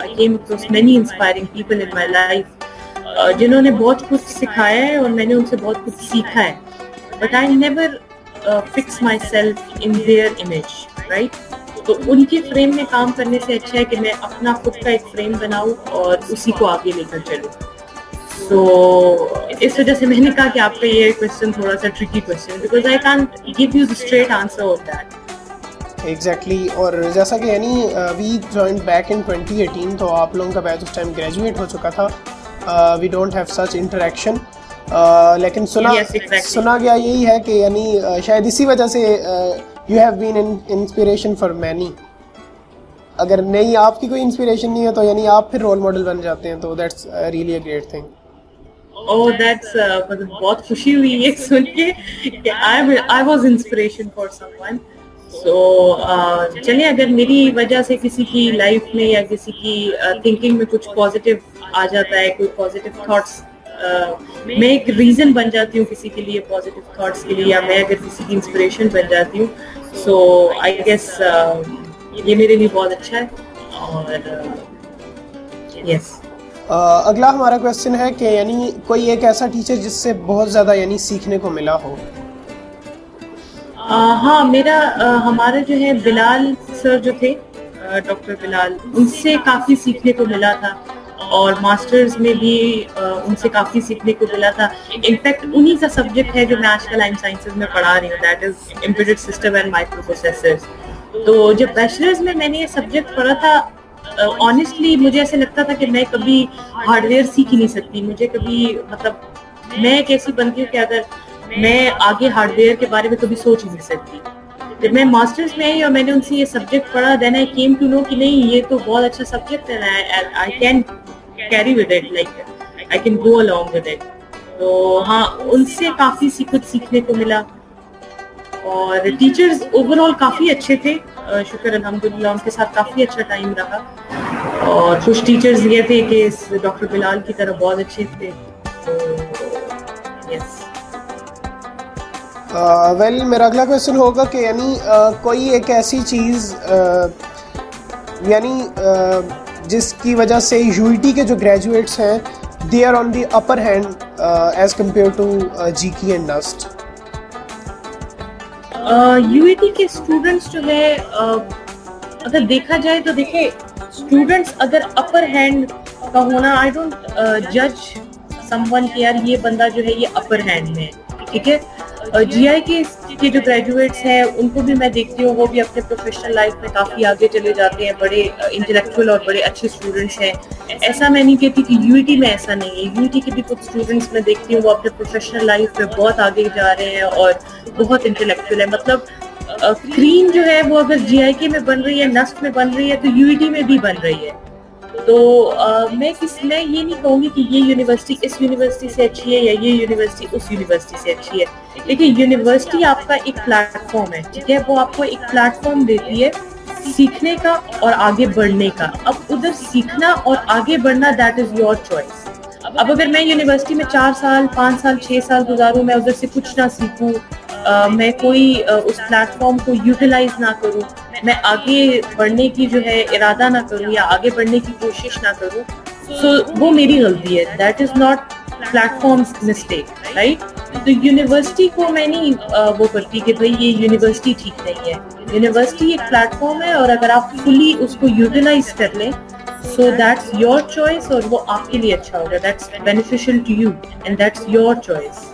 I came across many inspiring people in my life جنہوں نے بہت کچھ سکھایا ہے اور میں نے ان سے بہت کچھ سیکھا ہے، but I never fix my self in their image right. تو ان کے فریم میں کام کرنے سے اچھا ہے کہ میں اپنا خود کا ایک فریم بناؤں اور اسی کو آگے لے کر چلوں. تو اس وجہ سے میں نے کہا کہ آپ کا یہ کویشچن تھوڑا سا tricky question because I can't give you the straight answer of that. Exactly, اور جیسا کہ یعنی we joined back in twenty eighteen, تو آپ لوگوں کا بیچ اس ٹائم گریجویٹ ہو چکا تھا. We don't have such interaction, لیکن سنا سنا گیا یہی ہے کہ یعنی شاید اسی وجہ سے you have been inspiration for many. اگر نہیں آپ کی کوئی انسپریشن نہیں ہے تو یعنی آپ پھر رول ماڈل بن جاتے ہیں، تو that's really a great thing. Oh, that's مطلب بہت خوشی ہوئی یہ سن کے کہ I was inspiration for someone. So چلیں اگر میری وجہ سے کسی کی لائف میں یا کسی کی تھنکنگ میں کچھ پازیٹیو آ جاتا ہے، کوئی پازیٹیو تھاٹس میں ایک ریزن بن جاتی ہوں کسی کے لیے پازیٹیو تھاٹس کے لیے، یا میں اگر کسی کی انسپریشن بن جاتی ہوں سو آئی گیس یہ میرے لیے بہت اچھا ہے. اور یس Uh, اگلا ہمارا کویشچن ہے کہ یعنی کوئی ایک ایسا ٹیچر جس سے بہت زیادہ یعنی سیکھنے کو ملا ہو. ہاں میرا ہمارا جو ہے بلال سر جو تھے ڈاکٹر بلال، ان سے کافی سیکھنے کو ملا تھا. اور ماسٹرز میں بھی ان سے کافی سیکھنے کو ملا تھا. انفیکٹ انہی کا سبجیکٹ ہے جو میں آج کل آئی ایم سائنسز میں پڑھا رہی ہوں, that is embedded system and micro processors. تو جب بیچلرز میں میں نے یہ سبجیکٹ پڑھا تھا, آنیسٹلی مجھے ایسے لگتا تھا کہ میں کبھی ہارڈ ویئر سیکھ ہی نہیں سکتی, مجھے کبھی مطلب میں ایک ایسی بنتی ہوں کہ اگر میں آگے ہارڈ ویئر کے بارے میں کبھی سوچ ہی نہیں سکتی. جب میں ماسٹرز میں آئی اور میں نے ان سے یہ سبجیکٹ پڑھا, دین آئی کیم ٹو نو کہ نہیں یہ تو بہت اچھا سبجیکٹ ہے, I can carry with it, like I can go along with it. تو ہاں ان سے کافی کچھ سیکھنے کو ملا اور ٹیچرز اوور آل کافی اچھے تھے, شکر الحمدللہ ان کے ساتھ کافی اچھا ٹائم رہا. اور کچھ ٹیچرز یہ تھے کہ ڈاکٹر بلال کی طرح بہت اچھے تھے. ویل میرا اگلا کویشچن ہوگا کہ یعنی کوئی ایک ایسی چیز یعنی جس کی وجہ سے یو ای ٹی کے جو گریجویٹس ہیں they are on the upper hand as compare to جی کی اینڈ ڈسٹ. یو ای ٹی کے اسٹوڈنٹس جو ہے اگر دیکھا جائے تو دیکھیں اسٹوڈنٹس اگر اپر ہینڈ کا ہونا, آئی ڈونٹ جج سم ون کہ یار یہ بندہ جو ہے یہ اپر ہینڈ میں ہے, ٹھیک ہے. جی آئی کے جو گریجویٹس ہیں ان کو بھی میں دیکھتی ہوں وہ بھی اپنے پروفیشنل لائف میں کافی آگے چلے جاتے ہیں, بڑے انٹلیکچوئل اور بڑے اچھے اسٹوڈنٹس ہیں. ایسا میں نہیں کہتی کہ یو ای ٹی میں ایسا نہیں ہے, یو ای ٹی کے بھی کچھ اسٹوڈنٹس میں دیکھتی ہوں وہ اپنے پروفیشنل لائف میں بہت آگے جا رہے ہیں اور بہت انٹلیکچوئل ہے. مطلب کریم جو ہے وہ اگر جی آئی کے میں بن رہی ہے, نسٹ میں بن رہی ہے, تو یو ای ٹی میں بھی بن رہی ہے. تو میں کس میں یہ نہیں کہوں گی کہ یہ یونیورسٹی اس یونیورسٹی سے اچھی ہے یا یہ یونیورسٹی اس یونیورسٹی سے اچھی ہے, لیکن یونیورسٹی آپ کا ایک پلیٹ فارم ہے, ٹھیک ہے. وہ آپ کو ایک پلیٹ فارم دیتی ہے سیکھنے کا اور آگے بڑھنے کا. اب ادھر سیکھنا اور آگے بڑھنا دیٹ از یور چوائس. اب اگر میں یونیورسٹی میں چار سال پانچ سال چھ سال گزاروں, میں ادھر سے کچھ نہ سیکھوں, میں کوئی اس پلیٹ فارم کو یوٹیلائز نہ کروں, میں آگے بڑھنے کی جو ہے ارادہ نہ کروں یا آگے بڑھنے کی کوشش نہ کروں, سو وہ میری غلطی ہے, that is not plate forms mistake, right. تو یونیورسٹی کو میں نہیں وہ کرتی کہ بھئی یہ یونیورسٹی ٹھیک نہیں ہے. یونیورسٹی ایک پلیٹ فارم ہے اور اگر آپ فلی اس کو یوٹیلائز کر لیں سو دیٹس یور چوائس, اور وہ آپ کے لیے اچھا ہوگا, that's beneficial to you and that's your choice.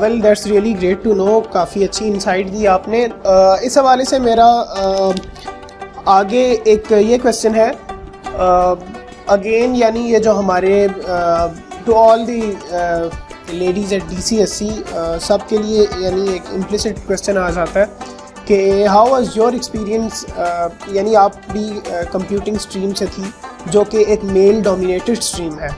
Well that's really great to know, کافی اچھی انسائٹ دی آپ نے. اس حوالے سے میرا آگے ایک یہ کویشچن ہے اگین, یعنی یہ جو ہمارے to all the ladies at D C S C سب کے لیے یعنی ایک امپلیسٹ کویشچن آ جاتا ہے کہ ہاؤ واز یور ایکسپیرئنس, یعنی آپ بھی کمپیوٹنگ اسٹریم سے تھی جو کہ ایک میل ڈومینیٹڈ اسٹریم ہے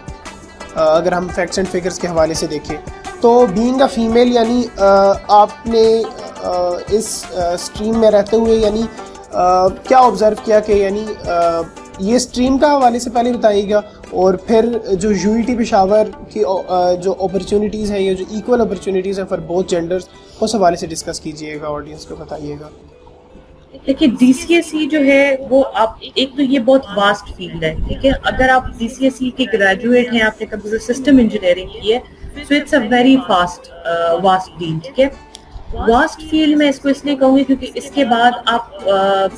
اگر ہم فیکٹس اینڈ فگرس کے حوالے سے دیکھیں, تو بینگ اے فیمیل یعنی آپ نے اس اسٹریم میں رہتے ہوئے یعنی کیا آبزرو کیا کہ یعنی یہ اسٹریم کا حوالے سے پہلے بتائیے گا, اور پھر جو یو ای ٹی پشاور کی جو اپرچونیٹیز ہیں یا جو ایکول اپرچونیٹیز ہیں فار بوتھ جینڈرز اس حوالے سے ڈسکس کیجیے گا, آڈینس کو بتائیے گا. دیکھیے ڈی سی ایس سی جو ہے وہ آپ ایک تو یہ بہت واسٹ فیلڈ ہے, ٹھیک ہے. اگر آپ ڈی سی ایس سی کے گریجویٹ ہیں, آپ نے کمپیوٹر سسٹم انجینئرنگ کی ہے, so it's a very fast vast field, ٹھیک ہے. واسٹ فیلڈ میں اس کو اس لیے کہوں گی کیونکہ اس کے بعد آپ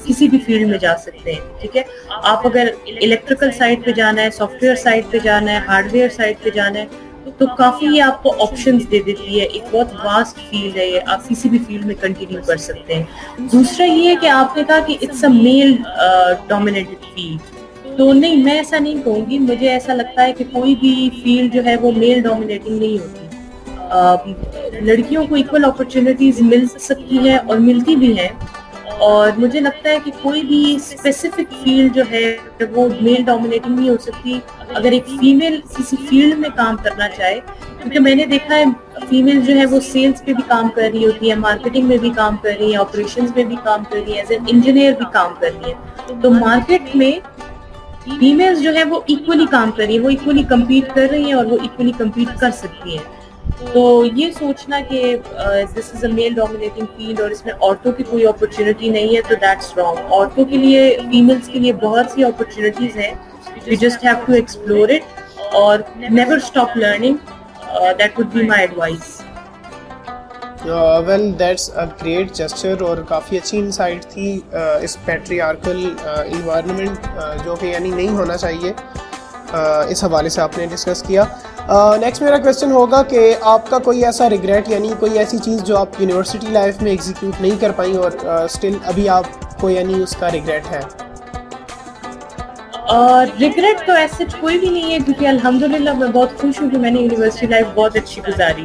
کسی بھی فیلڈ میں جا سکتے ہیں, ٹھیک ہے. آپ اگر الیکٹریکل سائٹ پہ جانا ہے, سافٹ ویئر سائٹ پہ جانا ہے, ہارڈ ویئر سائٹ پہ جانا ہے, تو کافی یہ آپ کو آپشنز دے دیتی ہے. ایک بہت واسٹ فیلڈ ہے یہ, آپ کسی بھی فیلڈ میں کنٹینیو کر سکتے ہیں. دوسرا یہ ہے کہ آپ نے کہا کہ it's a male dominated field, تو نہیں میں ایسا نہیں کہوں گی. مجھے ایسا لگتا ہے کہ کوئی بھی فیلڈ جو ہے وہ میل ڈومینیٹنگ نہیں ہوتی, لڑکیوں کو ایکول اپرچونیٹیز مل سکتی ہیں اور ملتی بھی ہیں. اور مجھے لگتا ہے کہ کوئی بھی اسپیسیفک فیلڈ جو ہے وہ میل ڈومینیٹنگ نہیں ہو سکتی اگر ایک فیمیل کسی فیلڈ میں کام کرنا چاہے, کیونکہ میں نے دیکھا ہے فیمیل جو ہے وہ سیلس پہ بھی کام کر رہی ہوتی ہے, مارکیٹنگ میں بھی کام کر رہی ہیں, آپریشنز میں بھی کام کر رہی ہیں, ایز این انجینئر بھی کام کر رہی ہیں. تو مارکیٹ میں فیمیلز جو ہے وہ ایکولی کام کر رہی ہیں, وہ ایکولی کمپیٹ کر رہی ہیں اور وہ ایکولی کمپیٹ کر سکتی ہیں. تو یہ سوچنا کہ دس از اے میل ڈومینیٹنگ فیلڈ اور اس میں عورتوں کی کوئی اپرچونیٹی نہیں ہے, تو دیٹس رانگ. عورتوں کے لیے فیمیلز کے لیے بہت سی اپرچونیٹیز ہیں, you just have to explore it اور never stop learning, that would be my advice. Well that's a great gesture اور کافی اچھی انسائٹ تھی اس پیٹریارکل انوائرمنٹ جو کہ یعنی نہیں ہونا چاہیے, اس حوالے سے آپ نے ڈسکس کیا. نیکسٹ میرا کویشچن ہوگا کہ آپ کا کوئی ایسا ریگریٹ یعنی کوئی ایسی چیز جو آپ یونیورسٹی لائف میں ایگزیکیوٹ نہیں کر پائیں اور اسٹل ابھی آپ کو یعنی اس کا ریگریٹ ہے؟ ریگریٹ تو ایسے کوئی بھی نہیں ہے کیونکہ الحمدللہ میں بہت خوش ہوں کہ میں نے یونیورسٹی لائف بہت اچھی گزاری.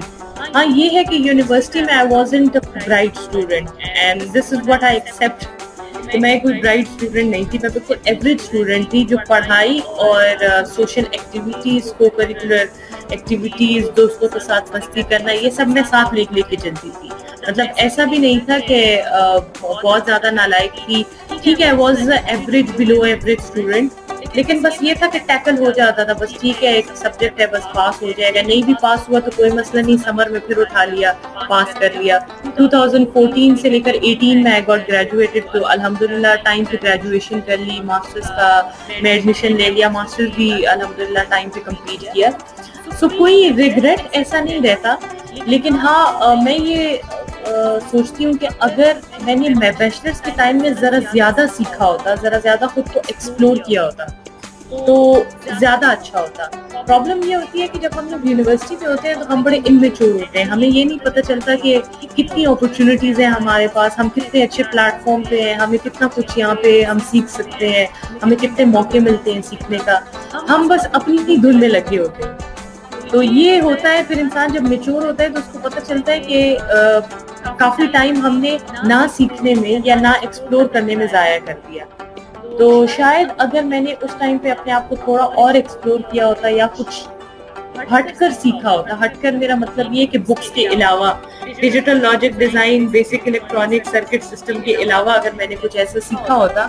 ہاں یہ ہے کہ یونیورسٹی میں I wasn't a bright student and this is what I accept کہ میں کوئی برائٹ اسٹوڈنٹ نہیں تھی, میں بالکل ایوریج اسٹوڈنٹ تھی جو پڑھائی اور سوشل ایکٹیویٹیز کو کریکولر ایکٹیویٹیز دوستوں کے ساتھ مستی کرنا یہ سب میں ساتھ لے لے کے چلتی تھی. مطلب ایسا بھی نہیں تھا کہ بہت زیادہ نالائق تھی, ٹھیک ہے I was a average below average student, لیکن بس یہ تھا کہ ٹیکل ہو جاتا تھا بس ٹھیک ہے ایک سبجیکٹ ہے بس پاس ہو جائے گا, نہیں بھی پاس ہوا تو کوئی مسئلہ نہیں, سمر میں پھر اٹھا لیا پاس کر لیا. دو ہزار چودہ سے لے کر اٹھارہ میں آئی گاٹ گریجویٹڈ تو الحمدللہ ٹائم پہ گریجویشن کر لی, ماسٹرز کا میں ایڈمیشن لے لیا, ماسٹرز بھی الحمدللہ ٹائم پہ کمپلیٹ کیا. سو کوئی ریگریٹ ایسا نہیں رہتا, لیکن ہاں میں یہ سوچتی ہوں کہ اگر میں نے بیچلرس کے ٹائم میں ذرا زیادہ سیکھا ہوتا, ذرا زیادہ خود کو ایکسپلور کیا ہوتا تو زیادہ اچھا ہوتا. پرابلم یہ ہوتی ہے کہ جب ہم لوگ یونیورسٹی میں ہوتے ہیں تو ہم بڑے انمیچور ہوتے ہیں, ہمیں یہ نہیں پتہ چلتا کہ کتنی اپرچونیٹیز ہیں ہمارے پاس, ہم کتنے اچھے پلیٹ فارم پہ ہیں, ہمیں کتنا کچھ یہاں پہ ہم سیکھ سکتے ہیں, ہمیں کتنے موقع ملتے ہیں سیکھنے کا, ہم بس اپنی ہی دھن میں لگے ہوتے ہیں. تو یہ ہوتا ہے پھر انسان جب میچور ہوتا ہے تو اس کو پتہ چلتا ہے کہ کافی ٹائم ہم نے نہ سیکھنے میں یا نہ ایکسپلور کرنے میں ضائع کر دیا. تو شاید اگر میں نے اس ٹائم پہ اپنے آپ کو تھوڑا اور ایکسپلور کیا ہوتا یا کچھ ہٹ کر سیکھا ہوتا, ہٹ کر میرا مطلب یہ کہ بکس کے علاوہ digital logic design, basic electronic circuit system کے علاوہ اگر میں نے کچھ ایسا سیکھا ہوتا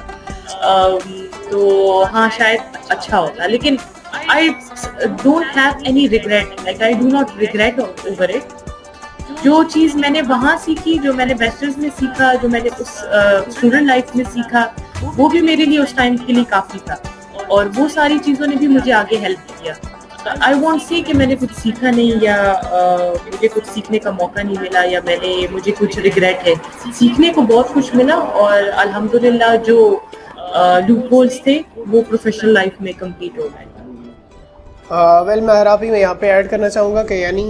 تو ہاں شاید اچھا ہوتا. لیکن I don't have any regret, like I do not regret over it. جو چیز میں نے وہاں سیکھی, جو میں نے بیچلرز میں سیکھا, جو میں نے اس اسٹوڈنٹ لائف میں سیکھا وہ بھی میرے لیے اس ٹائم کے لیے کافی تھا اور وہ ساری چیزوں نے بھی مجھے آگے ہیلپ کیا. آئی وانٹ سے کہ میں نے کچھ سیکھا نہیں یا مجھے کچھ سیکھنے کا موقع نہیں ملا یا میں نے مجھے کچھ ریگریٹ ہے, سیکھنے کو بہت کچھ ملا اور الحمد للہ جو لوپ ہولز تھے وہ پروفیشنل لائف میں کمپلیٹ ہو گئے. ویل میں ہر آپ ہی میں یہاں پہ ایڈ کرنا چاہوں گا کہ یعنی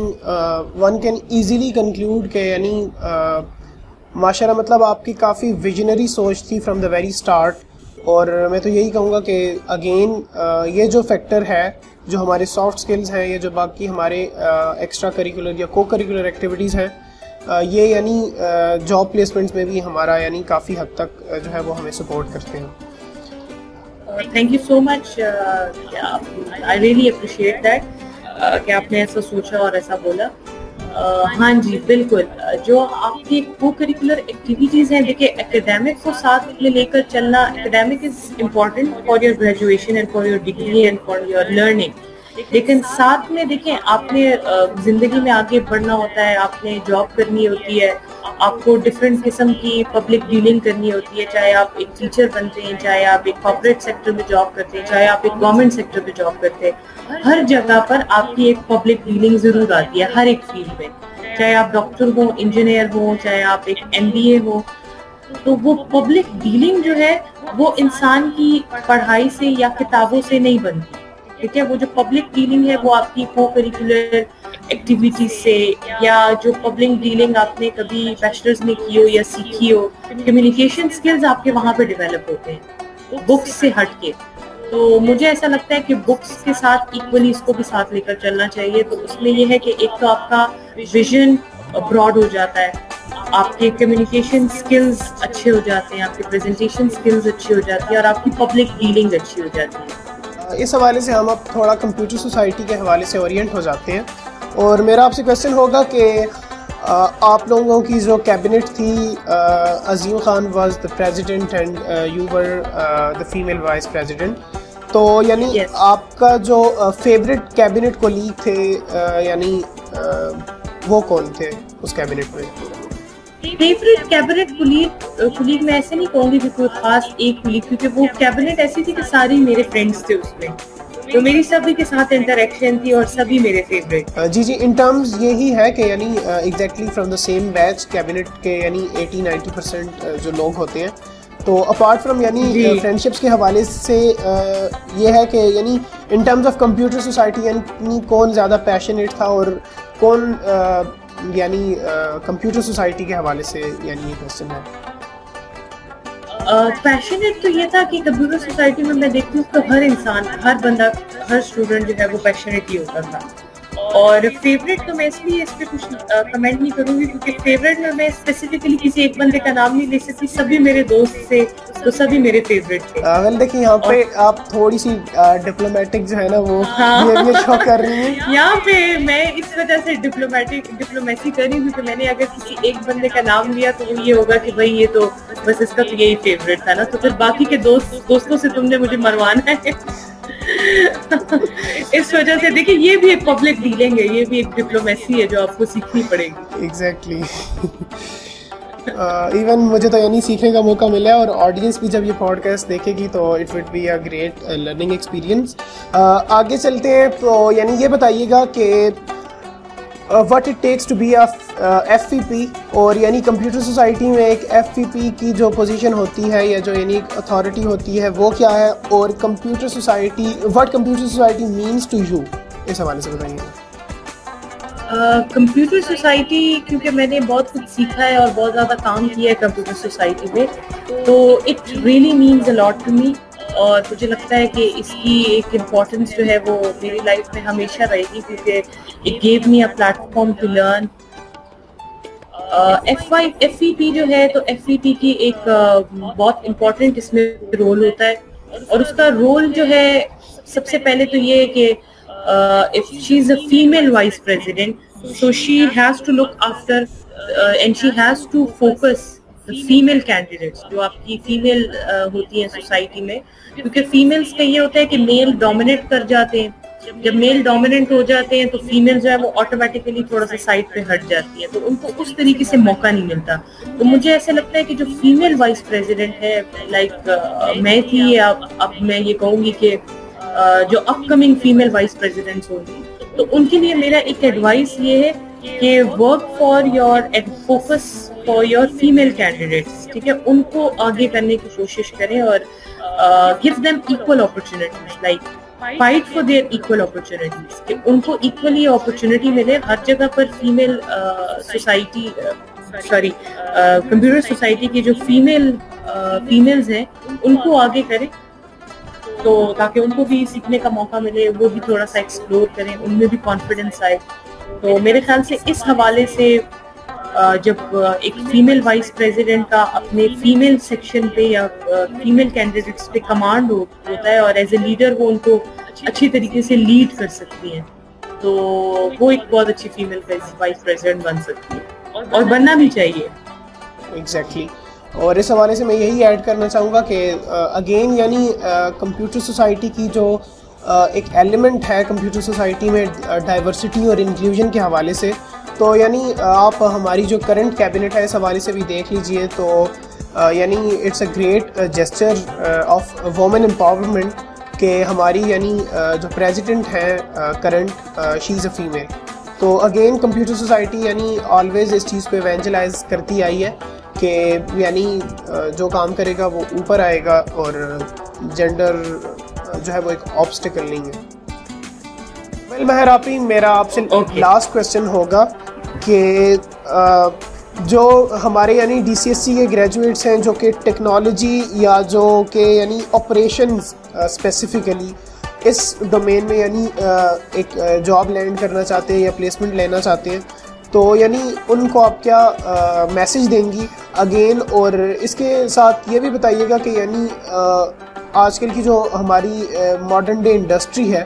ون کین ایزیلی کنکلوڈ کہ یعنی ماشاء اللہ مطلب آپ کی کافی ویژنری سوچ تھی فرام دا ویری اسٹارٹ, اور میں تو یہی کہوں گا کہ اگین یہ جو فیکٹر ہے جو ہمارے سافٹ اسکلز ہیں یا جو باقی ہمارے ایکسٹرا کریکولر یا کو کریکولر ایکٹیویٹیز ہیں یہ یعنی جاب پلیسمنٹس میں بھی ہمارا یعنی کافی حد تک جو ہے وہ ہمیں سپورٹ کرتے ہیں. Thank you so much, I really appreciate that کہ آپ نے ایسا سوچا اور ایسا بولا. ہاں جی بالکل, جو آپ کی کو کریکولر ایکٹیویٹیز ہیں دیکھیے اکیڈیمک کو ساتھ میں لے کر چلنا, academic is important for your graduation and for your degree and for your learning, لیکن ساتھ میں دیکھیں آپ نے زندگی میں آگے بڑھنا ہوتا ہے, آپ نے جاب کرنی ہوتی ہے, آپ کو ڈفرینٹ قسم کی پبلک ڈیلنگ کرنی ہوتی ہے, چاہے آپ ایک ٹیچر بنتے ہیں, چاہے آپ ایک کارپوریٹ سیکٹر میں جاب کرتے ہیں, چاہے آپ ایک گورنمنٹ سیکٹر میں جاب کرتے ہیں, ہر جگہ پر آپ کی ایک پبلک ڈیلنگ ضرور آتی ہے ہر ایک فیلڈ میں, چاہے آپ ڈاکٹر ہوں, انجینئر ہوں, چاہے آپ ایک ایم بی اے ہوں. تو وہ پبلک ڈیلنگ جو ہے وہ انسان کی پڑھائی سے یا کتابوں سے نہیں بنتی, ٹھیک ہے, وہ جو پبلک ڈیلنگ ہے وہ آپ کی کو کریکولر ایکٹیویٹی سے یا جو پبلک ڈیلنگ آپ نے کبھی بیچلرز میں کی ہو یا سیکھی ہو, کمیونیکیشن سکلز آپ کے وہاں پہ ڈیولپ ہوتے ہیں بکس سے ہٹ کے. تو مجھے ایسا لگتا ہے کہ بکس کے ساتھ ایکولی اس کو بھی ساتھ لے کر چلنا چاہیے. تو اس میں یہ ہے کہ ایک تو آپ کا ویژن براڈ ہو جاتا ہے, آپ کے کمیونیکیشن سکلز اچھے ہو جاتے ہیں, آپ کے پریزنٹیشن سکلز اچھی ہو جاتی ہے اور آپ کی پبلک ڈیلنگ اچھی ہو جاتی ہے. اس حوالے سے ہم اب تھوڑا کمپیوٹر سوسائٹی کے حوالے سے اورینٹ ہو جاتے ہیں اور میرا آپ سے کویشچن ہوگا کہ آپ لوگوں کی جو کیبنٹ تھی, Azeem Khan was the president and you were the female vice president, تو یعنی آپ کا جو فیوریٹ کیبنٹ کولیگ تھے یعنی وہ کون تھے اس کیبنٹ میں؟ فیوریٹ کیبنٹ کولیگ میں ایسے نہیں کہوں گی کہ کوئی خاص ایک کولیگ, کیونکہ وہ کیبنٹ ایسی تھی کہ ساری میرے فرینڈس تھے اس میں, تو میری سبھی کے ساتھ انٹریکشن تھی اور سبھی میرے favourite. G G in terms یہی ہے کہ یعنی exactly from the same batch cabinet کے یعنی ایٹی نائنٹی پرسینٹ جو لوگ ہوتے ہیں. تو اپارٹ فرام یعنی فرینڈشپس کے حوالے سے یہ ہے کہ یعنی in terms of computer society یعنی کون زیادہ پیشنیٹ تھا اور کون یعنی کمپیوٹر سوسائٹی کے حوالے سے یعنی یہ کوشچن ہے. پیشنیٹ تو یہ تھا کہ کمپیوٹر سوسائٹی میں میں دیکھتی ہوں تو ہر انسان ہر بندہ ہر اسٹوڈنٹ جو ہے وہ پیشنیٹ ہی ہوتا تھا. اور فیوریٹ تو میں اس لیے اس پہ کچھ کمنٹ نہیں کروں گی کیونکہ فیوریٹ میں میں اسپیسیفکلی کسی ایک بندے کا نام نہیں لے سکتی, سبھی میرے دوست تھے تو سبھی میرے فیوریٹ تھے. اگر دیکھیں یہاں پہ آپ تھوڑی سی ڈپلومیٹک جو ہے نا وہ شو کر رہی ہیں یہاں پہ, میں اس وجہ سے ڈپلومیٹک ڈپلومیسی کر رہی ہوں کہ میں نے اگر کسی ایک بندے کا نام لیا تو وہ یہ ہوگا کہ بھائی یہ تو بس اس کا تو یہی فیوریٹ تھا نا, تو پھر باقی کے دوست دوستوں سے تم نے مجھے مروانا ہے. اس وجہ سے دیکھیں یہ بھی ایک پبلک ڈیلنگ ہے, یہ بھی ایک ڈپلومیسی ہے جو آپ کو سیکھنی پڑے گی. ایگزیکٹلی ایون مجھے تو یعنی سیکھنے کا موقع ملا ہے اور آڈینس بھی جب یہ پوڈ کاسٹ دیکھے گی تو it would be a great learning experience. آگے چلتے ہیں تو یعنی یہ بتائیے گا کہ what it takes to be F P P, اور یعنی کمپیوٹر سوسائٹی میں ایک ایف پی پی کی جو پوزیشن ہوتی ہے یا جو یعنی ایک اتھارٹی ہوتی ہے وہ کیا ہے, اور computer society what computer society means to you, اس حوالے سے بتائیے گا. کمپیوٹر سوسائٹی کیونکہ میں نے بہت کچھ سیکھا ہے اور بہت زیادہ کام کیا ہے کمپیوٹر سوسائٹی میں, تو it really means a lot to me, اور مجھے لگتا ہے کہ اس کی ایک امپورٹنس جو ہے وہ میری لائف میں ہمیشہ رہے گی کیونکہ it give me a platform to learn. F Y F E P جو ہے تو ایف ای پی کی ایک بہت امپورٹنٹ اس میں رول ہوتا ہے, اور اس کا رول جو ہے سب سے پہلے تو یہ ہے کہ if she is a female vice president so she has to look after and she has to focus female candidates جو آپ کی فیمیل ہوتی ہیں سوسائٹی میں, کیونکہ فیمیلس کا یہ ہوتا ہے کہ میل ڈومینیٹ کر جاتے ہیں, جب میل ڈومیننٹ ہو جاتے ہیں تو فیمیل جو ہے وہ آٹومیٹیکلی تھوڑا سا سائڈ پہ ہٹ جاتی ہے, تو ان کو اس طریقے سے موقع نہیں ملتا. تو مجھے ایسا لگتا ہے کہ جو فیمیل وائس پریزیڈنٹ ہے لائک میں تھی, اب میں یہ کہوں گی کہ جو upcoming female vice presidents ہوں گی تو ان کے لیے میرا ایک ایڈوائس یہ ہے کہ work for your and focus for your female candidates, ٹھیک ہے, ان کو آگے کرنے کی کوشش کریں اور give them equal opportunities like fight for their equal opportunities, کہ ان کو ایکولی اپرچونیٹی ملے ہر جگہ پر. Female society sorry computer society کی جو فیمیل فیمیلز ہیں ان کو آگے کریں تو تاکہ ان کو بھی سیکھنے کا موقع ملے, وہ بھی تھوڑا سا ایکسپلور کریں, ان میں بھی کانفیڈنس آئے. تو میرے خیال سے اس حوالے سے جب ایک فیمیل وائس پریزیڈنٹ کا اپنے فیمیل سیکشن پہ یا فیمیل کینڈیڈیٹس پہ کمانڈ ہوتا ہے اور ایز اے لیڈر وہ ان کو اچھی طریقے سے لیڈ کر سکتی ہیں, تو وہ ایک بہت اچھی فیمیل وائس پریزیڈنٹ بن سکتی ہے اور بننا بھی چاہیے. ایگزیکٹلی اور اس حوالے سے میں یہی ایڈ کرنا چاہوں گا کہ اگین یعنی کمپیوٹر سوسائٹی کی جو ایک ایلیمنٹ ہے کمپیوٹر سوسائٹی میں ڈائیورسٹی اور انکلیوژن کے حوالے سے, تو یعنی آپ ہماری جو کرنٹ کیبنٹ ہے اس حوالے سے بھی دیکھ لیجئے تو یعنی it's a great gesture of women empowerment کہ ہماری یعنی جو پریزیڈنٹ ہیں current she is a female. تو اگین کمپیوٹر سوسائٹی یعنی آلویز اس چیز کو ایونجلائز کرتی آئی ہے کہ یعنی جو کام کرے گا وہ اوپر آئے گا اور جینڈر جو ہے وہ ایک آبسٹیکل نہیں ہے. ویل مہر آپی میرا آپ سے لاسٹ کویشچن ہوگا کہ جو ہمارے یعنی ڈی سی ایس سی کے گریجویٹس ہیں جو کہ ٹیکنالوجی یا جو کہ یعنی آپریشنز اسپیسیفکلی اس ڈومین میں یعنی ایک جاب لینڈ کرنا چاہتے ہیں یا پلیسمنٹ لینا چاہتے ہیں, تو یعنی ان کو آپ کیا میسج دیں گی اگین, اور اس کے ساتھ یہ بھی بتائیے گا کہ یعنی آج کل کی جو ہماری ماڈرن ڈے انڈسٹری ہے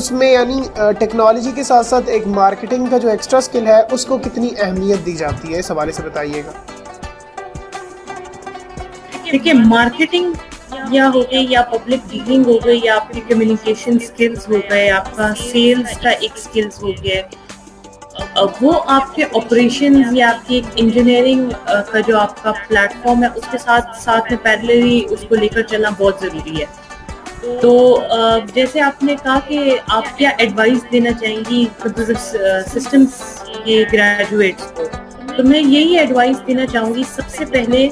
اس میں یعنی ٹیکنالوجی کے ساتھ ساتھ ایک مارکیٹنگ کا جو ایکسٹرا اسکل ہے اس کو کتنی اہمیت دی جاتی ہے, اس حوالے سے بتائیے گا. دیکھیے مارکیٹنگ یا ہو گئی یا پبلک ڈیلنگ ہو گئی یا آپ کی کمیونیکیشن اسکلز ہو گئے, آپ کا سیلز کا ایک اسکلز ہو گیا, وہ آپ کے آپریشنز یا آپ کی ایک انجینئرنگ کا جو آپ کا پلیٹ فارم ہے اس کے ساتھ ساتھ میں پیرللی اس کو لے کر چلنا بہت ضروری ہے. تو جیسے آپ نے کہا کہ آپ کیا ایڈوائس دینا چاہیں گی کمپیوٹر سسٹمس کے گریجویٹس کو، تو میں یہی ایڈوائس دینا چاہوں گی، سب سے پہلے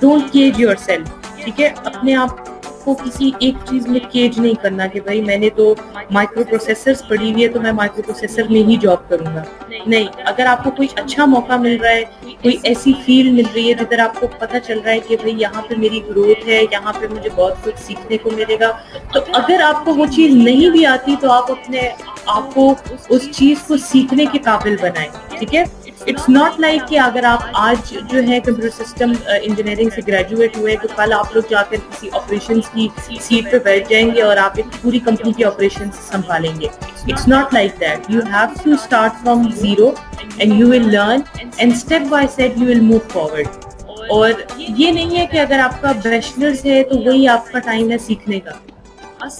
ڈونٹ کیج یور سیلف، ٹھیک ہے؟ اپنے آپ کو کسی ایک چیز میں کیج نہیں کرنا کہ بھائی میں نے تو مائکرو پروسیسرز پڑھی ہوئی ہے تو میں مائکرو پروسیسر میں ہی جاب کروں گا، نہیں۔ اگر آپ کو کوئی اچھا موقع مل رہا ہے، کوئی ایسی فیلڈ مل رہی ہے جدھر آپ کو پتہ چل رہا ہے کہ بھائی یہاں پہ میری گروتھ ہے، یہاں پہ مجھے بہت کچھ سیکھنے کو ملے گا، تو اگر آپ کو وہ چیز نہیں بھی آتی تو آپ اپنے آپ کو اس چیز کو سیکھنے کے قابل بنائیں، ٹھیک ہے؟ اٹس ناٹ لائک کہ اگر آپ آج جو ہے کمپیوٹر سسٹم انجینئرنگ سے گریجویٹ ہوئے تو کل آپ لوگ جا کر کسی آپریشنس کی سیٹ پہ بیٹھ جائیں گے اور آپ ایک پوری کمپنی کی آپریشن سنبھالیں گے۔ It's not like that, you have to start from zero and you will learn and step by step you will move forward. اور یہ نہیں ہے کہ اگر آپ کا بیچلرس ہے تو وہی آپ کا ٹائم ہے سیکھنے کا،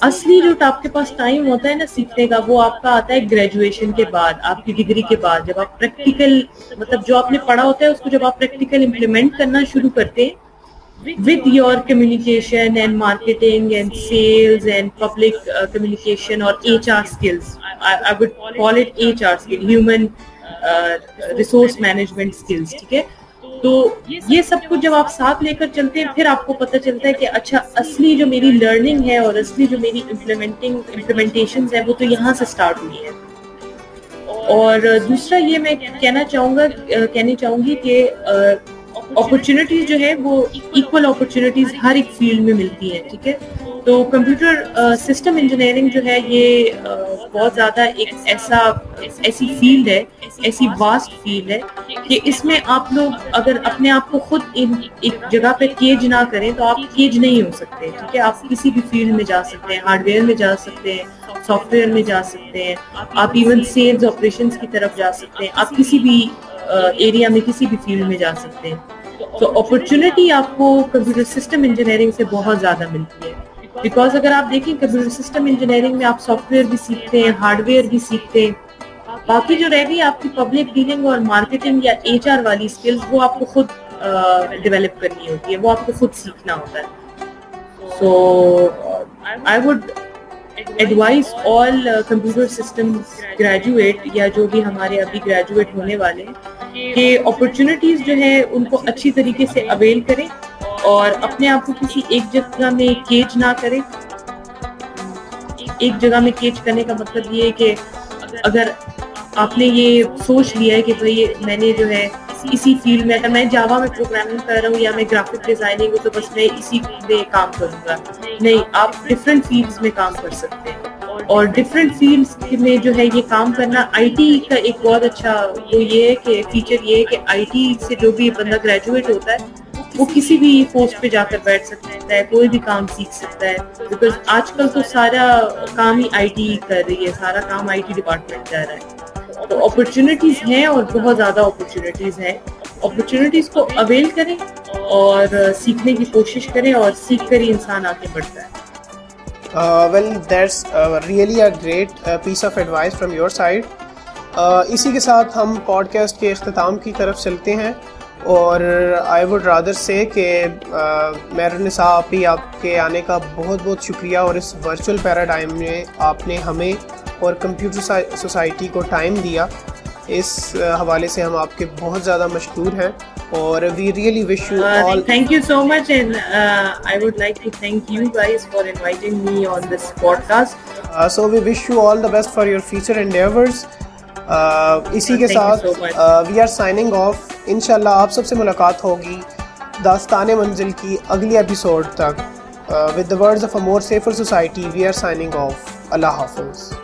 اصلی جو آپ کے پاس ٹائم ہوتا ہے نا سیکھنے کا وہ آپ کا آتا ہے گریجویشن کے بعد، آپ کی ڈگری کے بعد، جب آپ پریکٹیکل مطلب جو آپ نے پڑھا ہوتا ہے اس کو جب آپ پریکٹیکل امپلیمنٹ کرنا شروع کرتے ہیں with your communication and marketing and sales and public communication اور H R skills, I would call it H R skill, human resource management skills, ٹھیک ہے؟ تو یہ سب کچھ جب آپ ساتھ لے کر چلتے ہیں پھر آپ کو پتہ چلتا ہے کہ اچھا اصلی جو میری لرننگ ہے اور اصلی جو میری امپلیمنٹنگ امپلیمنٹیشنز ہیں وہ تو یہاں سے سٹارٹ ہوئی ہیں۔ اور دوسرا یہ میں کہنا چاہوں گا کہنی چاہوں گی کہ اپرچونیٹیز جو ہے وہ ایکول اپرچونیٹیز ہر ایک فیلڈ میں ملتی ہیں، ٹھیک ہے؟ تو کمپیوٹر سسٹم انجینئرنگ جو ہے یہ بہت زیادہ ایک ایسا ایسی فیلڈ ہے، ایسی واسٹ فیلڈ ہے کہ اس میں آپ لوگ اگر اپنے آپ کو خود ایک جگہ پہ کیج نہ کریں تو آپ کیج نہیں ہو سکتے، ٹھیک ہے؟ آپ کسی بھی فیلڈ میں جا سکتے ہیں، ہارڈ ویئر میں جا سکتے ہیں، سافٹ ویئر میں جا سکتے ہیں، آپ ایون سیلز آپریشنس کی طرف جا سکتے ہیں، آپ کسی بھی ایریا میں کسی بھی فیلڈ میں جا سکتے ہیں۔ تو اپرچونیٹی آپ کو کمپیوٹر سسٹم انجینئرنگ سے بہت زیادہ ملتی ہے، بیکاز اگر آپ دیکھیں کمپیوٹر سسٹم انجینئرنگ میں آپ سافٹ ویئر بھی سیکھتے ہیں، ہارڈ ویئر بھی سیکھتے ہیں، باقی جو رہ گئی آپ کی پبلک ڈیلنگ اور مارکیٹنگ یا ایچ آر والی اسکلز وہ آپ کو خود ڈیولپ کرنی ہوتی ہے، وہ آپ کو خود سیکھنا ہوتا ہے۔ So I would advise all computer system graduate یا جو بھی ہمارے ابھی گریجویٹ ہونے والے ہیں کہ اپرچونیٹیز جو ہے ان کو اچھی طریقے سے اویل کریں اور اپنے آپ کو کسی ایک جگہ میں کیج نہ کریں۔ ایک جگہ میں کیج کرنے کا مطلب یہ ہے کہ اگر آپ نے یہ سوچ لیا ہے کہ بھئی میں نے جو ہے اسی فیلڈ میں، اگر میں جاوا میں پروگرامنگ کر رہا ہوں یا میں گرافک ڈیزائننگ ہوں تو بس میں اسی میں کام کروں گا، نہیں، آپ ڈفرینٹ فیلڈز میں کام کر سکتے ہیں اور ڈفرینٹ فیلڈس میں جو ہے یہ کام کرنا، آئی ٹی کا ایک بہت اچھا وہ یہ ہے کہ فیچر یہ ہے کہ آئی ٹی سے جو بھی بندہ گریجویٹ ہوتا ہے وہ کسی بھی پوسٹ پہ جا کر بیٹھ سکتا ہے، کوئی بھی کام سیکھ سکتا ہے، بیکاز آج کل تو سارا کام ہی آئی ٹی کر رہی ہے، سارا کام آئی ٹی ڈپارٹمنٹ جا رہا ہے۔ تو اپرچونیٹیز ہیں اور بہت زیادہ اپرچونیٹیز ہیں، اپرچونیٹیز کو اویل کریں اور سیکھنے کی کوشش کریں اور سیکھ کر ہی انسان آگے بڑھتا ہے۔ Well that's really a great piece of advice from your side. اسی کے ساتھ ہم پوڈ کاسٹ کے اختتام کی طرف چلتے ہیں اور آئی وڈ رادر سے کہ مہرون نساء آپ ہی آپ کے آنے کا بہت بہت شکریہ، اور اس ورچوئل پیراڈائم میں آپ نے ہمیں اور کمپیوٹر سوسائٹی کو ٹائم دیا، اس حوالے سے ہم آپ کے بہت زیادہ مشکور ہیں اور we really wish you all thank you so much and I would like to thank you guys for inviting me on this podcast. So we wish you all the best for your future endeavours. اسی کے ساتھ وی are signing of, انشاءاللہ آپ سب سے ملاقات ہوگی داستان منزل کی اگلی ایپیسوڈ تک۔ With the words of a more safer society we are signing off, اللہ حافظ۔